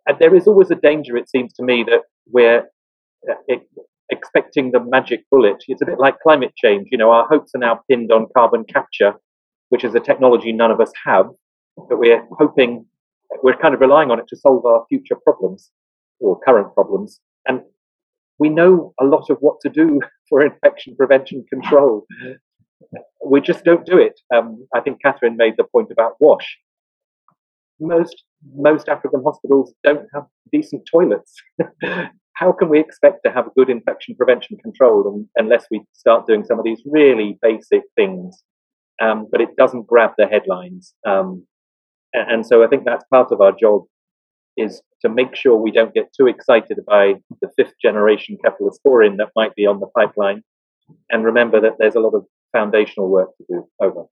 I, there is always a danger, it seems to me, that we're uh, it, expecting the magic bullet. It's a bit like climate change. You know, our hopes are now pinned on carbon capture, which is a technology none of us have, but we're hoping, we're kind of relying on it to solve our future problems, or current problems. And we know a lot of what to do for infection prevention control. We just don't do it. Um, I think Catherine made the point about wash. Most most African hospitals don't have decent toilets. How can we expect to have good infection prevention control unless we start doing some of these really basic things? Um, but it doesn't grab the headlines. Um, and, and so I think that's part of our job, is to make sure we don't get too excited by the fifth generation cephalosporin that might be on the pipeline, and remember that there's a lot of foundational work to do. Over.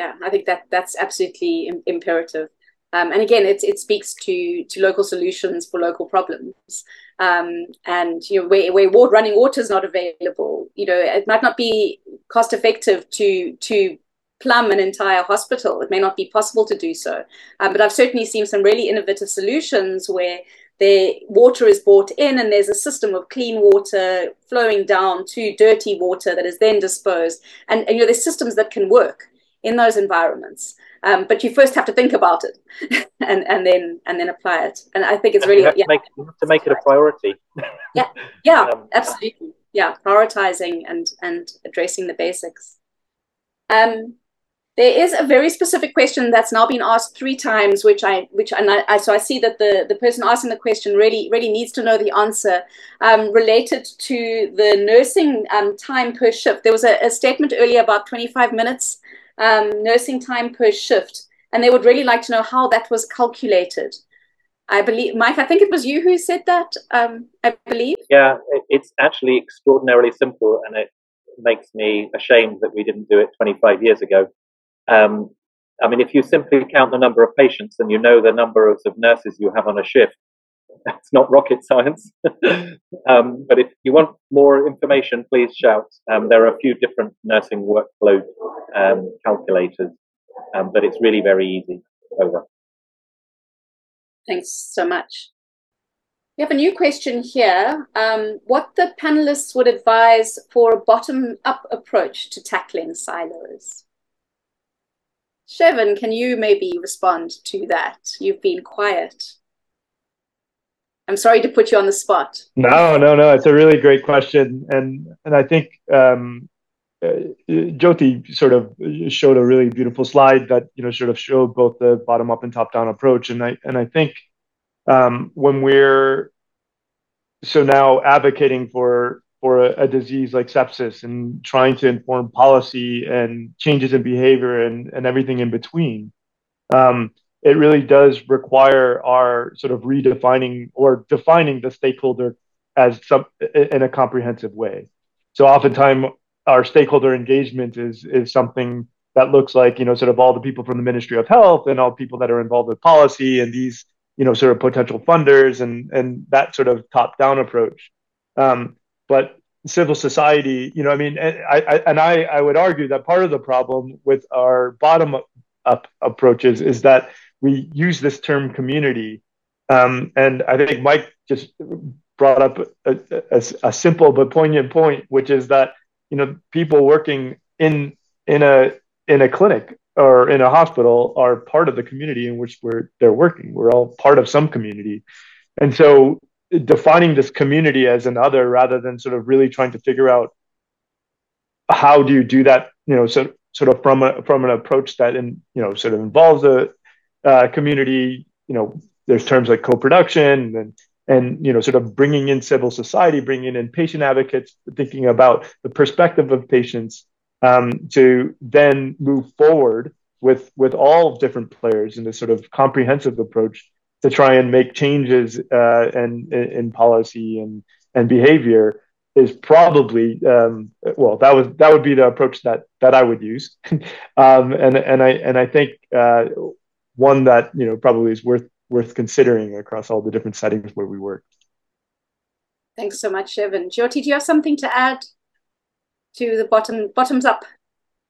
Yeah, I think that that's absolutely imperative. Um, and again, it, it speaks to, to local solutions for local problems. Um, and, you know, where, where ward running water is not available, you know, it might not be cost effective to to plumb an entire hospital. It may not be possible to do so. Um, but I've certainly seen some really innovative solutions where the water is brought in and there's a system of clean water flowing down to dirty water that is then disposed. And, and you know, there's systems that can work in those environments. Um, but you first have to think about it and, and then and then apply it. And I think it's really... You have, yeah, to, make, you have to make it a priority. Yeah, yeah, um, absolutely. Yeah, prioritizing and, and addressing the basics. Um, there is a very specific question that's now been asked three times, which I, which and I, I, so I see that the, the person asking the question really, really needs to know the answer, um, related to the nursing um, time per shift. There was a, a statement earlier about twenty-five minutes um, nursing time per shift, and they would really like to know how that was calculated. I believe, Mike, I think it was you who said that, um, I believe. Yeah, it's actually extraordinarily simple, and it makes me ashamed that we didn't do it twenty-five years ago. Um, I mean, if you simply count the number of patients and you know the number of, of nurses you have on a shift, that's not rocket science. um, but if you want more information, please shout. Um, there are a few different nursing workload um, calculators, um, but it's really very easy. Over. Thanks so much. We have a new question here. Um, what the panelists would advise for a bottom-up approach to tackling silos? Shevin, can you maybe respond to that? You've been quiet. I'm sorry to put you on the spot. No, no, no. It's a really great question. And and I think um, uh, Jyoti sort of showed a really beautiful slide that, you know, sort of showed both the bottom-up and top-down approach. And I, and I think um, when we're so now advocating for for a, a disease like sepsis and trying to inform policy and changes in behavior and, and everything in between, um, it really does require our sort of redefining or defining the stakeholder as some in a comprehensive way. So oftentimes our stakeholder engagement is is something that looks like, you know, sort of all the people from the Ministry of Health and all people that are involved with policy and these, you know, sort of potential funders and and that sort of top-down approach. Um, but civil society, you know, I mean, I, I, and I, I would argue that part of the problem with our bottom-up approaches is that we use this term community. Um, and I think Mike just brought up a, a, a simple but poignant point, which is that, you know, people working in in a in a clinic or in a hospital are part of the community in which we're they're working. We're all part of some community. And so defining this community as an other rather than sort of really trying to figure out how do you do that, you know, so, sort of from a, from an approach that, in, you know, sort of involves a uh, community, you know, there's terms like co-production and, and, you know, sort of bringing in civil society, bringing in patient advocates, thinking about the perspective of patients um, to then move forward with, with all different players in this sort of comprehensive approach to try and make changes uh, and in policy and, and behavior is probably um, well. That was that would be the approach that that I would use, um, and and I and I think uh, one that, you know, probably is worth worth considering across all the different settings where we work. Thanks so much, Shevin. Jyoti, do you have something to add to the bottom bottoms up?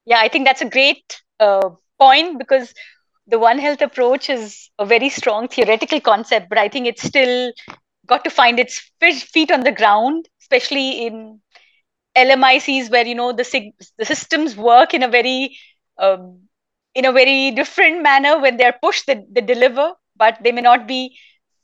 Yeah, I think that's a great uh, point because the One Health approach is a very strong theoretical concept, but I think it's still got to find its feet on the ground, especially in L M I Cs where, you know, the sig- the systems work in a very um, in a very different manner. When they're pushed, they, they deliver, but they may not be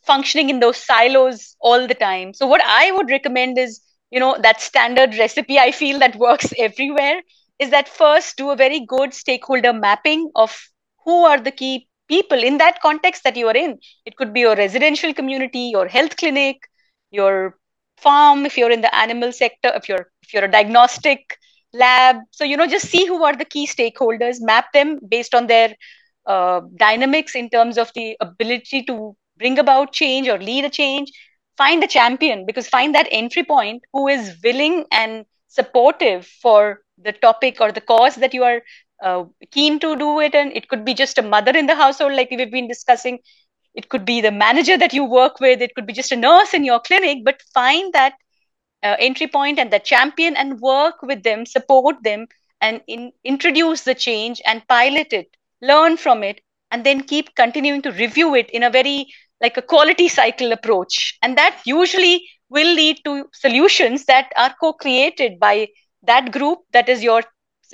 functioning in those silos all the time. So what I would recommend is, you know, that standard recipe I feel that works everywhere is that first do a very good stakeholder mapping of who are the key people in that context that you are in. It could be your residential community, your health clinic, your farm, if you're in the animal sector, if you're if you're a diagnostic lab. So, you know, just see who are the key stakeholders, map them based on their uh, dynamics in terms of the ability to bring about change or lead a change. Find a champion, because find that entry point who is willing and supportive for the topic or the cause that you are uh, keen to do it. And it could be just a mother in the household, like we've been discussing. It could be the manager that you work with. It could be just a nurse in your clinic, but find that uh, entry point and the champion and work with them, support them, and in, introduce the change and pilot it, learn from it, and then keep continuing to review it in a very, like a quality cycle approach. And that usually will lead to solutions that are co-created by that group that is your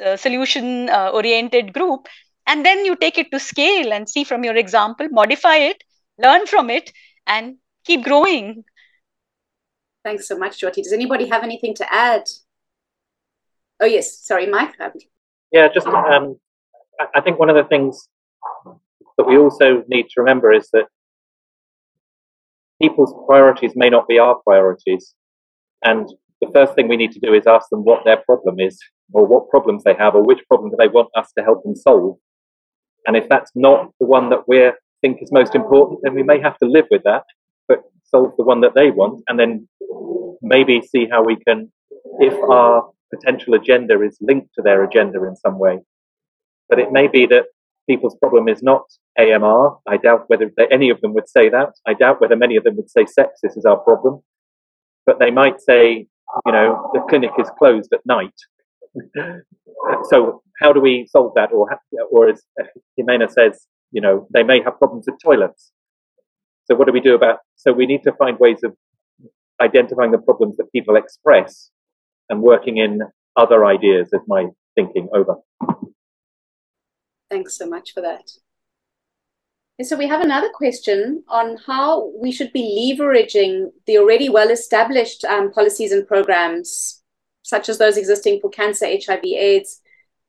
uh, solution-oriented uh, group. And then you take it to scale and see from your example, modify it, learn from it, and keep growing. Thanks so much, Jyoti. Does anybody have anything to add? Oh, yes. Sorry, Mike. Yeah, just um, I think one of the things that we also need to remember is that people's priorities may not be our priorities. And the first thing we need to do is ask them what their problem is, or what problems they have, or which problem do they want us to help them solve. And if that's not the one that we think is most important, then we may have to live with that, but solve the one that they want, and then maybe see how we can, if our potential agenda is linked to their agenda in some way. But it may be that people's problem is not A M R. I doubt whether any of them would say that. I doubt whether many of them would say sepsis is our problem. But they might say, you know, the clinic is closed at night. So how do we solve that? Or, or as Ximena says, you know, they may have problems with toilets. So what do we do about? So we need to find ways of identifying the problems that people express and working in other ideas as my thinking over. Thanks so much for that. And so we have another question on how we should be leveraging the already well-established um, policies and programs, such as those existing for cancer, H I V, AIDS,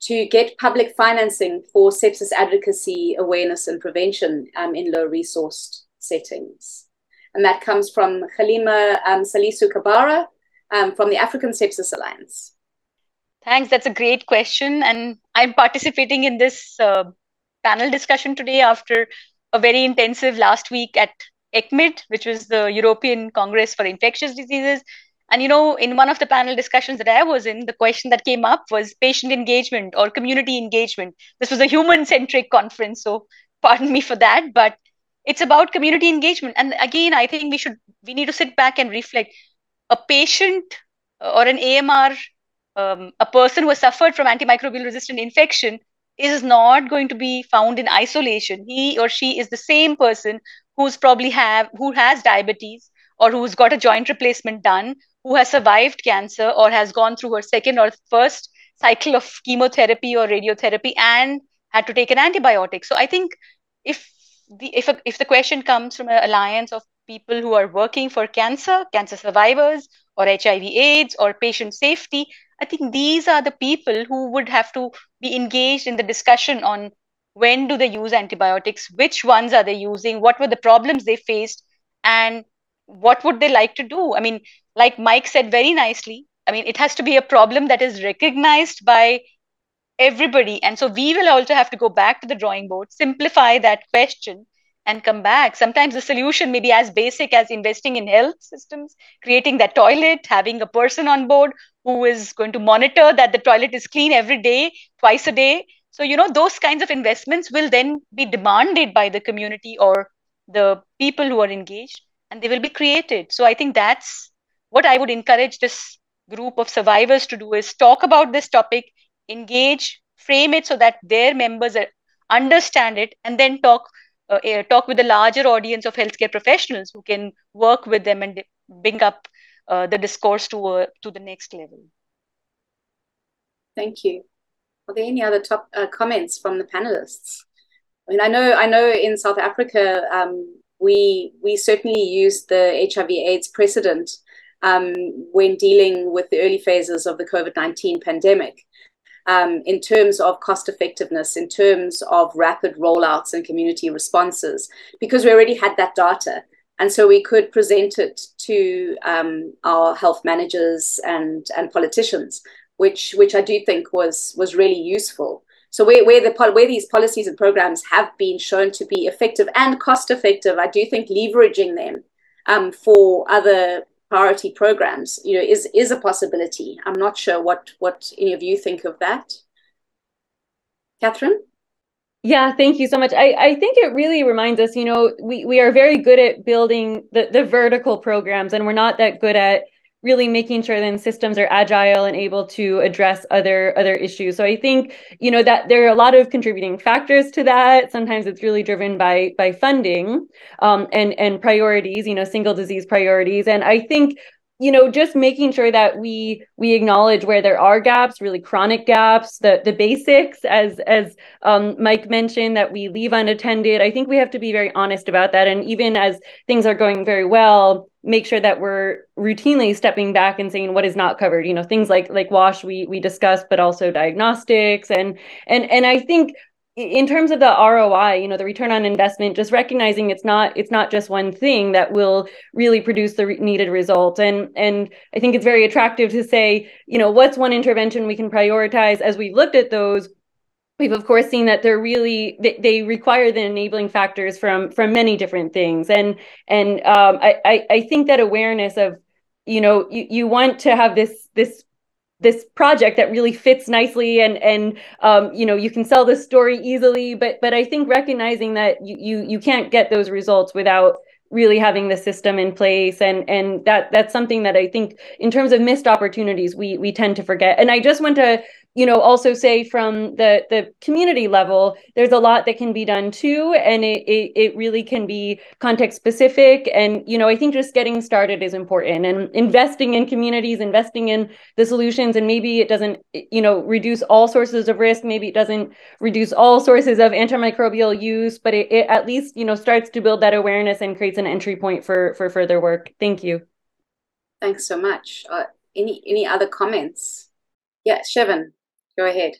to get public financing for sepsis advocacy, awareness and prevention um, in low-resourced settings. And that comes from Halima um, Salisu Kabara um, from the African Sepsis Alliance. Thanks. That's a great question. And I'm participating in this uh, panel discussion today after a very intensive last week at ESCMID, which was the European Congress for Infectious Diseases. And, you know, in one of the panel discussions that I was in, the question that came up was patient engagement or community engagement. This was a human-centric conference, so pardon me for that, but it's about community engagement. And again, I think we should, we need to sit back and reflect. A patient or an A M R Um, a person who has suffered from antimicrobial resistant infection is not going to be found in isolation. He or she is the same person who's probably have, who has diabetes or who's got a joint replacement done, who has survived cancer or has gone through her second or first cycle of chemotherapy or radiotherapy and had to take an antibiotic. So I think if the, if, a, if the question comes from an alliance of people who are working for cancer, cancer survivors or H I V AIDS or patient safety, I think these are the people who would have to be engaged in the discussion on when do they use antibiotics, which ones are they using, what were the problems they faced, and what would they like to do? I mean, like Mike said very nicely, I mean, it has to be a problem that is recognized by everybody. And so we will also have to go back to the drawing board, simplify that question, and come back. Sometimes the solution may be as basic as investing in health systems, creating that toilet, having a person on board who is going to monitor that the toilet is clean every day, twice a day. So, you know, those kinds of investments will then be demanded by the community or the people who are engaged, and they will be created. So I think that's what I would encourage this group of survivors to do, is talk about this topic, engage, frame it so that their members understand it, and then talk Uh, talk with a larger audience of healthcare professionals who can work with them and bring up uh, the discourse to uh, to the next level. Thank you. Are there any other top uh, comments from the panelists? I mean, I know, I know in South Africa, um, we we certainly use the H I V AIDS precedent um, when dealing with the early phases of the COVID nineteen pandemic. Um, in terms of cost effectiveness, in terms of rapid rollouts and community responses, because we already had that data. And so we could present it to um, our health managers and, and politicians, which which I do think was was really useful. So where where the where these policies and programs have been shown to be effective and cost effective, I do think leveraging them um, for other priority programs, you know, is is a possibility. I'm not sure what what any of you think of that. Catherine? Yeah, thank you so much. I, I think it really reminds us, you know, we, we are very good at building the, the vertical programs, and we're not that good at really making sure that systems are agile and able to address other other issues. So I think, you know, that there are a lot of contributing factors to that. Sometimes it's really driven by by funding um, and, and priorities, you know, single disease priorities. And I think, you know, just making sure that we we acknowledge where there are gaps, really chronic gaps, the the basics, as as um, Mike mentioned, that we leave unattended. I think we have to be very honest about that. And even as things are going very well, make sure that we're routinely stepping back and saying what is not covered. You know, things like like WASH we we discussed, but also diagnostics and and and I think, in terms of the R O I, you know, the return on investment, just recognizing it's not it's not just one thing that will really produce the re- needed result. And and I think it's very attractive to say, you know, what's one intervention we can prioritize? As we've looked at those, we've of course seen that they're really they, they require the enabling factors from from many different things. And and um, I, I I think that awareness of, you know, you you want to have this this. this project that really fits nicely and, and um, you know, you can sell this story easily, but but I think recognizing that you, you you can't get those results without really having the system in place. And and that that's something that I think in terms of missed opportunities, we we tend to forget. And I just want to, you know, also say from the, the community level, there's a lot that can be done too. And it, it, it really can be context specific. And, you know, I think just getting started is important, and investing in communities, investing in the solutions. And maybe it doesn't, you know, reduce all sources of risk. Maybe it doesn't reduce all sources of antimicrobial use, but it, it at least, you know, starts to build that awareness and creates an entry point for, for further work. Thank you. Thanks so much. Uh, any, any other comments? Yeah, Shevin. Go ahead.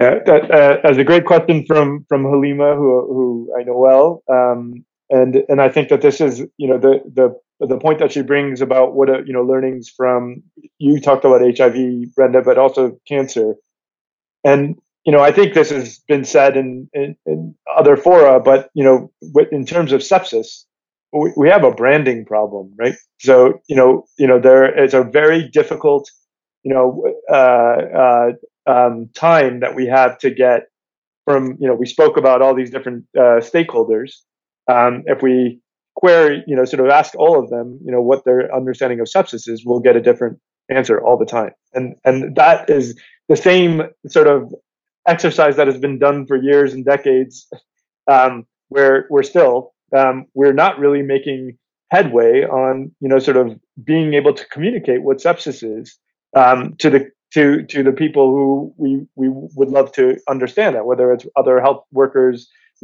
Yeah, that, uh, that was a great question from from Halima, who who I know well, um, and and I think that this is, you know, the the the point that she brings about what a, you know, learnings from, you talked about H I V, Brenda, but also cancer, and you know I think this has been said in in, in other fora, but you know in terms of sepsis, we, we have a branding problem, right? So you know you know there it's a very difficult you know uh, uh, Um, time that we have to get from, you know, we spoke about all these different uh, stakeholders. Um, if we query, you know, sort of ask all of them, you know, what their understanding of sepsis is, we'll get a different answer all the time. And and that is the same sort of exercise that has been done for years and decades, um, where we're still, um, we're not really making headway on, you know, sort of being able to communicate what sepsis is um, to the To, to the people who we, we would love to understand that, whether it's other health workers,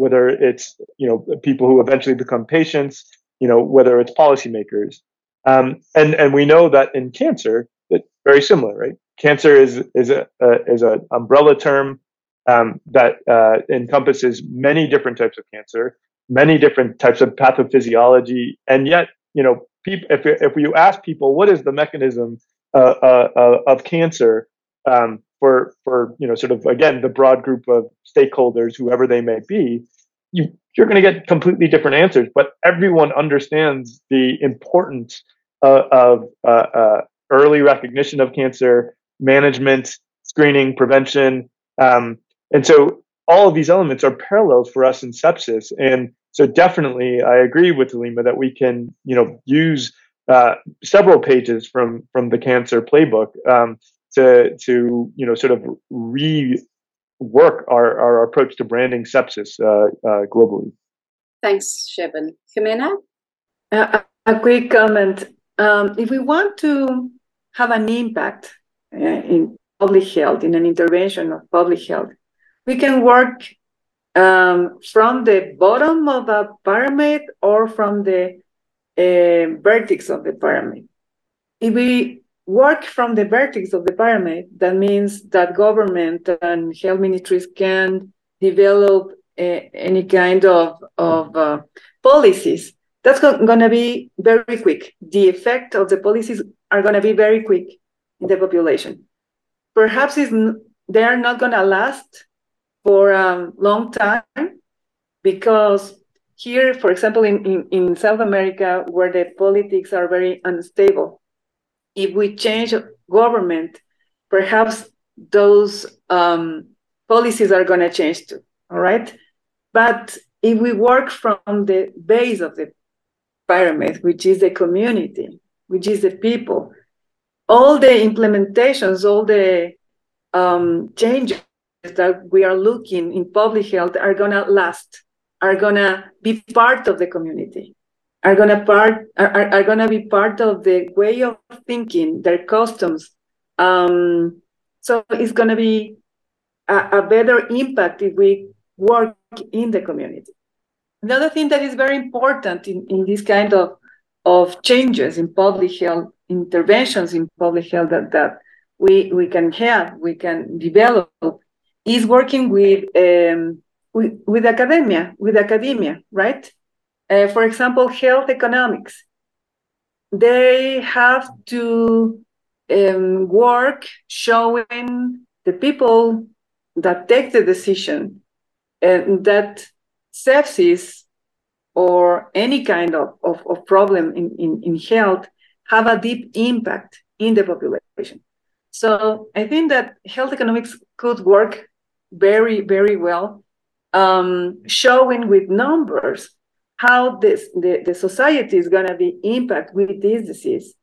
whether it's, you know, people who eventually become patients, you know, whether it's policymakers. Um, and, and we know that in cancer, it's very similar, right? Cancer is, is a, uh, is an umbrella term, um, that, uh, encompasses many different types of cancer, many different types of pathophysiology. And yet, you know, people, if, if you ask people, what is the mechanism Uh, uh, uh, of cancer, um, for, for, you know, sort of, again, the broad group of stakeholders, whoever they may be, you, you're going to get completely different answers, but everyone understands the importance uh, of, uh, uh, early recognition of cancer, management, screening, prevention. Um, and so all of these elements are parallels for us in sepsis. And so definitely I agree with Halima that we can, you know, use Uh, several pages from, from the cancer playbook um, to to you know sort of rework our, our approach to branding sepsis uh, uh, globally. Thanks, Shevin. Ximena? Uh, a quick comment. Um, if we want to have an impact uh, in public health, in an intervention of public health, we can work um, from the bottom of a pyramid or from the Uh, vertex of the pyramid. If we work from the vertex of the pyramid, that means that government and health ministries can develop uh, any kind of, of uh, policies. That's go- going to be very quick. The effect of the policies are going to be very quick in the population. Perhaps it's n- they are not going to last for a long time, because here, for example, in, in, in South America, where the politics are very unstable, if we change government, perhaps those um, policies are going to change too, all right? But if we work from the base of the pyramid, which is the community, which is the people, all the implementations, all the um, changes that we are looking in public health are going to last, are going to be part of the community, are going to part are, are going to be part of the way of thinking, their customs. Um, so it's going to be a, a better impact if we work in the community. Another thing that is very important in, in this kind of, of changes in public health, interventions in public health that, that we, we can have, we can develop, is working with um, with, with academia, with academia, right? Uh, for example, health economics. They have to um, work showing the people that take the decision and that sepsis or any kind of, of, of problem in, in, in health have a deep impact in the population. So I think that health economics could work very, very well, um, showing with numbers how this, the, the society is going to be impacted with this disease.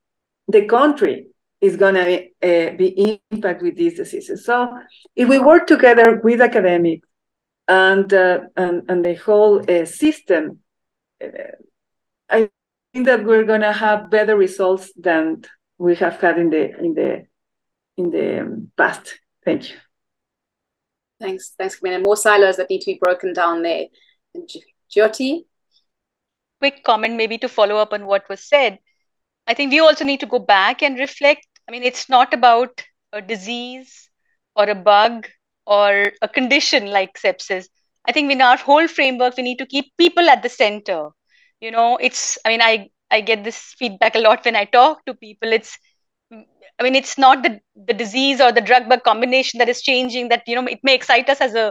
The country is going to uh, be impacted with these diseases. So if we work together with academics, And, uh, and and the whole uh, system, uh, I think that we're going to have better results than we have had in the in the in the past. Thank you. Thanks, thanks, Ximena. More silos that need to be broken down there. Jyoti, quick comment maybe to follow up on what was said. I think we also need to go back and reflect. I mean, it's not about a disease or a bug or a condition like sepsis. I think in our whole framework, we need to keep people at the center. You know, it's, I mean, I, I get this feedback a lot when I talk to people. It's, I mean, it's not the, the disease or the drug-bug combination that is changing that, you know, it may excite us as a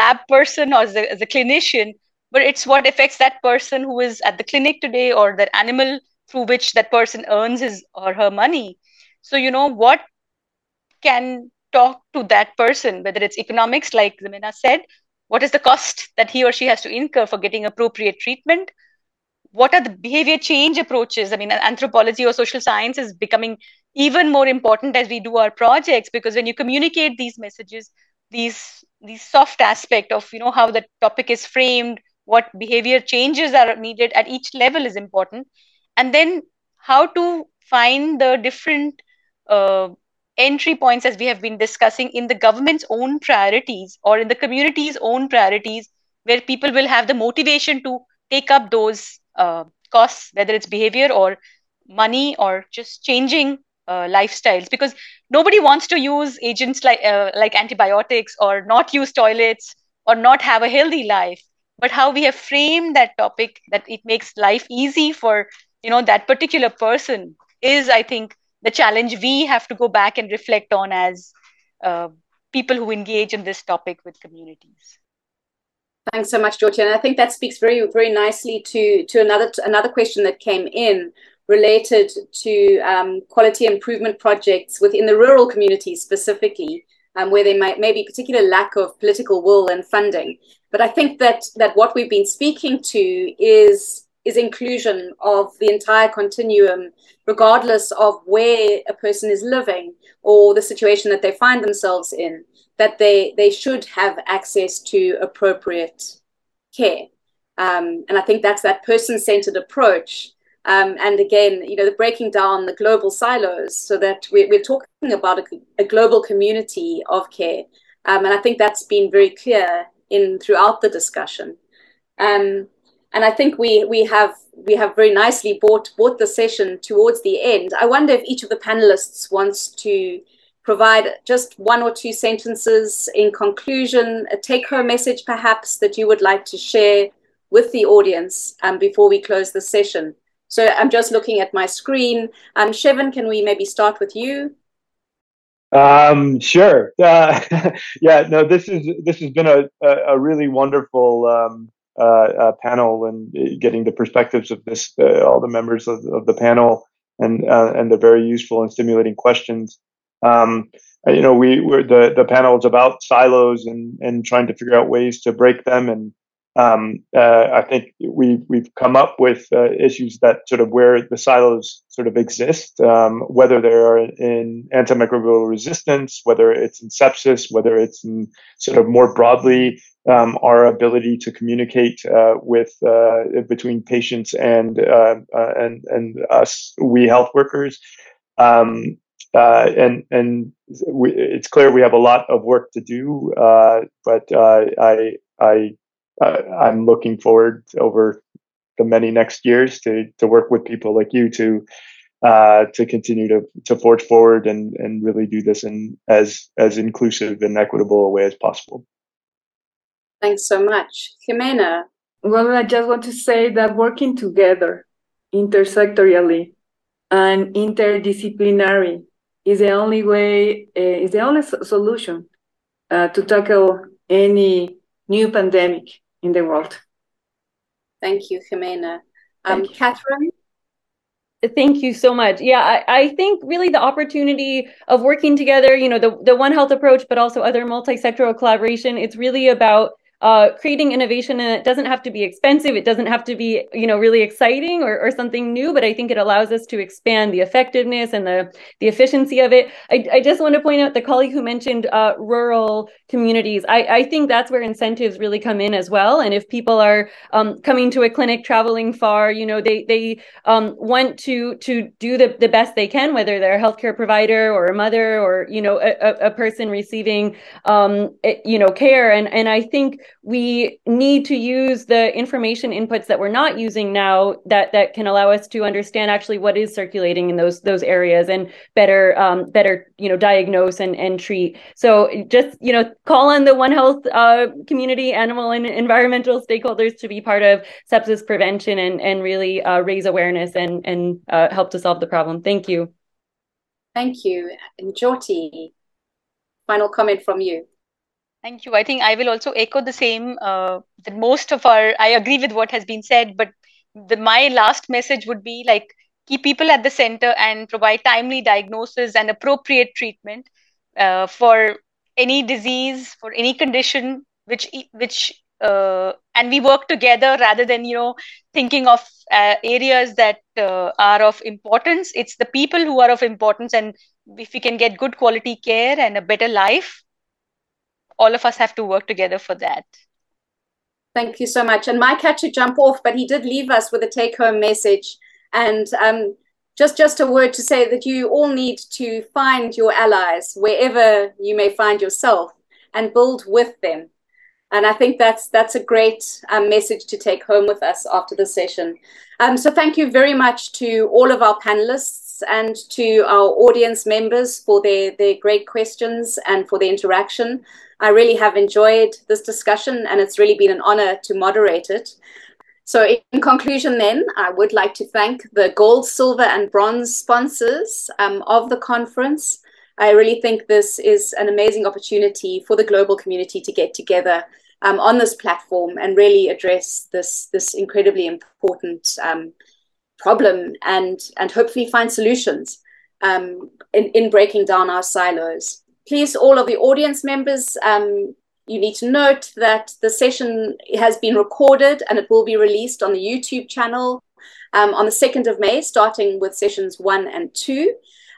lab person or as a, as a clinician, but it's what affects that person who is at the clinic today or that animal through which that person earns his or her money. So, you know, what can talk to that person, whether it's economics, like Ximena said, what is the cost that he or she has to incur for getting appropriate treatment? What are the behavior change approaches? I mean, anthropology or social science is becoming even more important as we do our projects, because when you communicate these messages, these, these soft aspect of, you know, how the topic is framed, what behavior changes are needed at each level is important. And then how to find the different uh, entry points, as we have been discussing, in the government's own priorities or in the community's own priorities, where people will have the motivation to take up those uh, costs, whether it's behavior or money or just changing uh, lifestyles, because nobody wants to use agents like uh, like antibiotics or not use toilets or not have a healthy life. But how we have framed that topic, that it makes life easy for, you know, that particular person is, I think, the challenge we have to go back and reflect on as uh, people who engage in this topic with communities. Thanks so much, Jyoti. And I think that speaks very, very nicely to, to another to another question that came in related to um, quality improvement projects within the rural communities specifically, um, where there might, may be particular lack of political will and funding. But I think that that what we've been speaking to is is inclusion of the entire continuum, regardless of where a person is living or the situation that they find themselves in, that they, they should have access to appropriate care. Um, and I think that's that person-centered approach. Um, and again, you know, the breaking down the global silos so that we're, we're talking about a, a global community of care. Um, and I think that's been very clear in throughout the discussion. Um, And I think we we have we have very nicely brought brought the session towards the end. I wonder if each of the panelists wants to provide just one or two sentences in conclusion, a take-home message perhaps that you would like to share with the audience um, before we close the session. So I'm just looking at my screen. Um, Shevin, can we maybe start with you? Um, sure. Uh, yeah. No. This is this has been a a really wonderful Um, Uh, uh, panel, and uh, getting the perspectives of this, uh, all the members of, of the panel, and uh, and the very useful and stimulating questions. Um, you know, we were the, the panel is about silos and, and trying to figure out ways to break them. And um, uh, I think we, we've come up with uh, issues that sort of where the silos sort of exist, um, whether they're in antimicrobial resistance, whether it's in sepsis, whether it's in sort of more broadly um, our ability to communicate uh, with uh, between patients and uh, uh, and and us, we health workers. Um, Uh, and and we, it's clear we have a lot of work to do, uh, but uh, I I I'm looking forward over the many next years to to work with people like you to uh, to continue to to forge forward and and really do this in as as inclusive and equitable a way as possible. Thanks so much, Ximena. Well, I just want to say that working together, intersectorially, and interdisciplinary. Is the only way, uh, is the only so- solution uh, to tackle any new pandemic in the world. Thank you, Ximena. Um, Thank you. Catherine? Thank you so much. Yeah, I, I think really the opportunity of working together, you know, the, the One Health approach, but also other multi-sectoral collaboration, it's really about Uh, creating innovation, and it doesn't have to be expensive. It doesn't have to be, you know, really exciting or, or something new, but I think it allows us to expand the effectiveness and the, the efficiency of it. I, I just want to point out the colleague who mentioned uh, rural communities. I, I think that's where incentives really come in as well. And if people are um, coming to a clinic, traveling far, you know, they they um, want to to do the, the best they can, whether they're a healthcare provider or a mother or, you know, a, a person receiving, um, you know, care. And, and I think we need to use the information inputs that we're not using now that, that can allow us to understand actually what is circulating in those those areas and better um, better you know diagnose and, and treat. So just you know call on the One Health uh, community, animal and environmental stakeholders to be part of sepsis prevention and and really uh, raise awareness and and uh, help to solve the problem. Thank you. Thank you, and Jyoti, final comment from you. Thank you. I think I will also echo the same, uh, that most of our, I agree with what has been said, but the, my last message would be like, keep people at the center and provide timely diagnosis and appropriate treatment uh, for any disease, for any condition, which, which uh, and we work together rather than, you know, thinking of uh, areas that uh, are of importance. It's the people who are of importance, and if we can get good quality care and a better life, all of us have to work together for that. Thank you so much. And Mike had to jump off, but he did leave us with a take-home message. And um, just, just a word to say that you all need to find your allies wherever you may find yourself and build with them. And I think that's that's a great um, message to take home with us after this session. Um, so thank you very much to all of our panelists and to our audience members for their, their great questions and for the interaction. I really have enjoyed this discussion, and it's really been an honor to moderate it. So in conclusion then, I would like to thank the gold, silver, and bronze sponsors um, of the conference. I really think this is an amazing opportunity for the global community to get together um, on this platform and really address this, this incredibly important um, problem and, and hopefully find solutions um, in, in breaking down our silos. Please, all of the audience members, um, you need to note that the session has been recorded and it will be released on the YouTube channel um, on the second of May, starting with sessions one and two.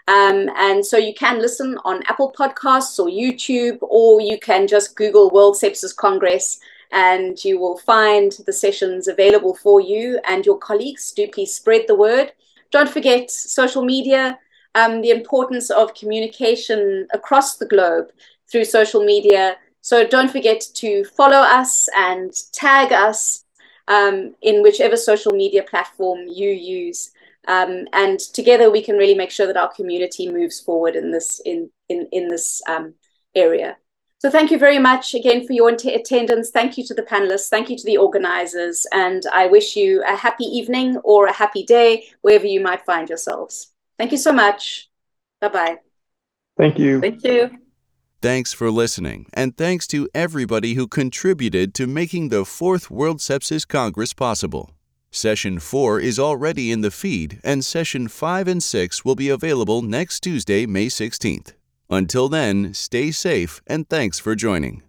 Um, and so you can listen on Apple Podcasts or YouTube, or you can just Google World Sepsis Congress and you will find the sessions available for you and your colleagues. Do please spread the word. Don't forget social media. Um, the importance of communication across the globe through social media. So don't forget to follow us and tag us um, in whichever social media platform you use. Um, and together we can really make sure that our community moves forward in this in in, in this um, area. So thank you very much again for your int- attendance. Thank you to the panelists. Thank you to the organizers. And I wish you a happy evening or a happy day, wherever you might find yourselves. Thank you so much. Bye-bye. Thank you. Thank you. Thanks for listening, and thanks to everybody who contributed to making the fourth World Sepsis Congress possible. Session four is already in the feed, and Session five and six will be available next Tuesday, May sixteenth. Until then, stay safe and thanks for joining.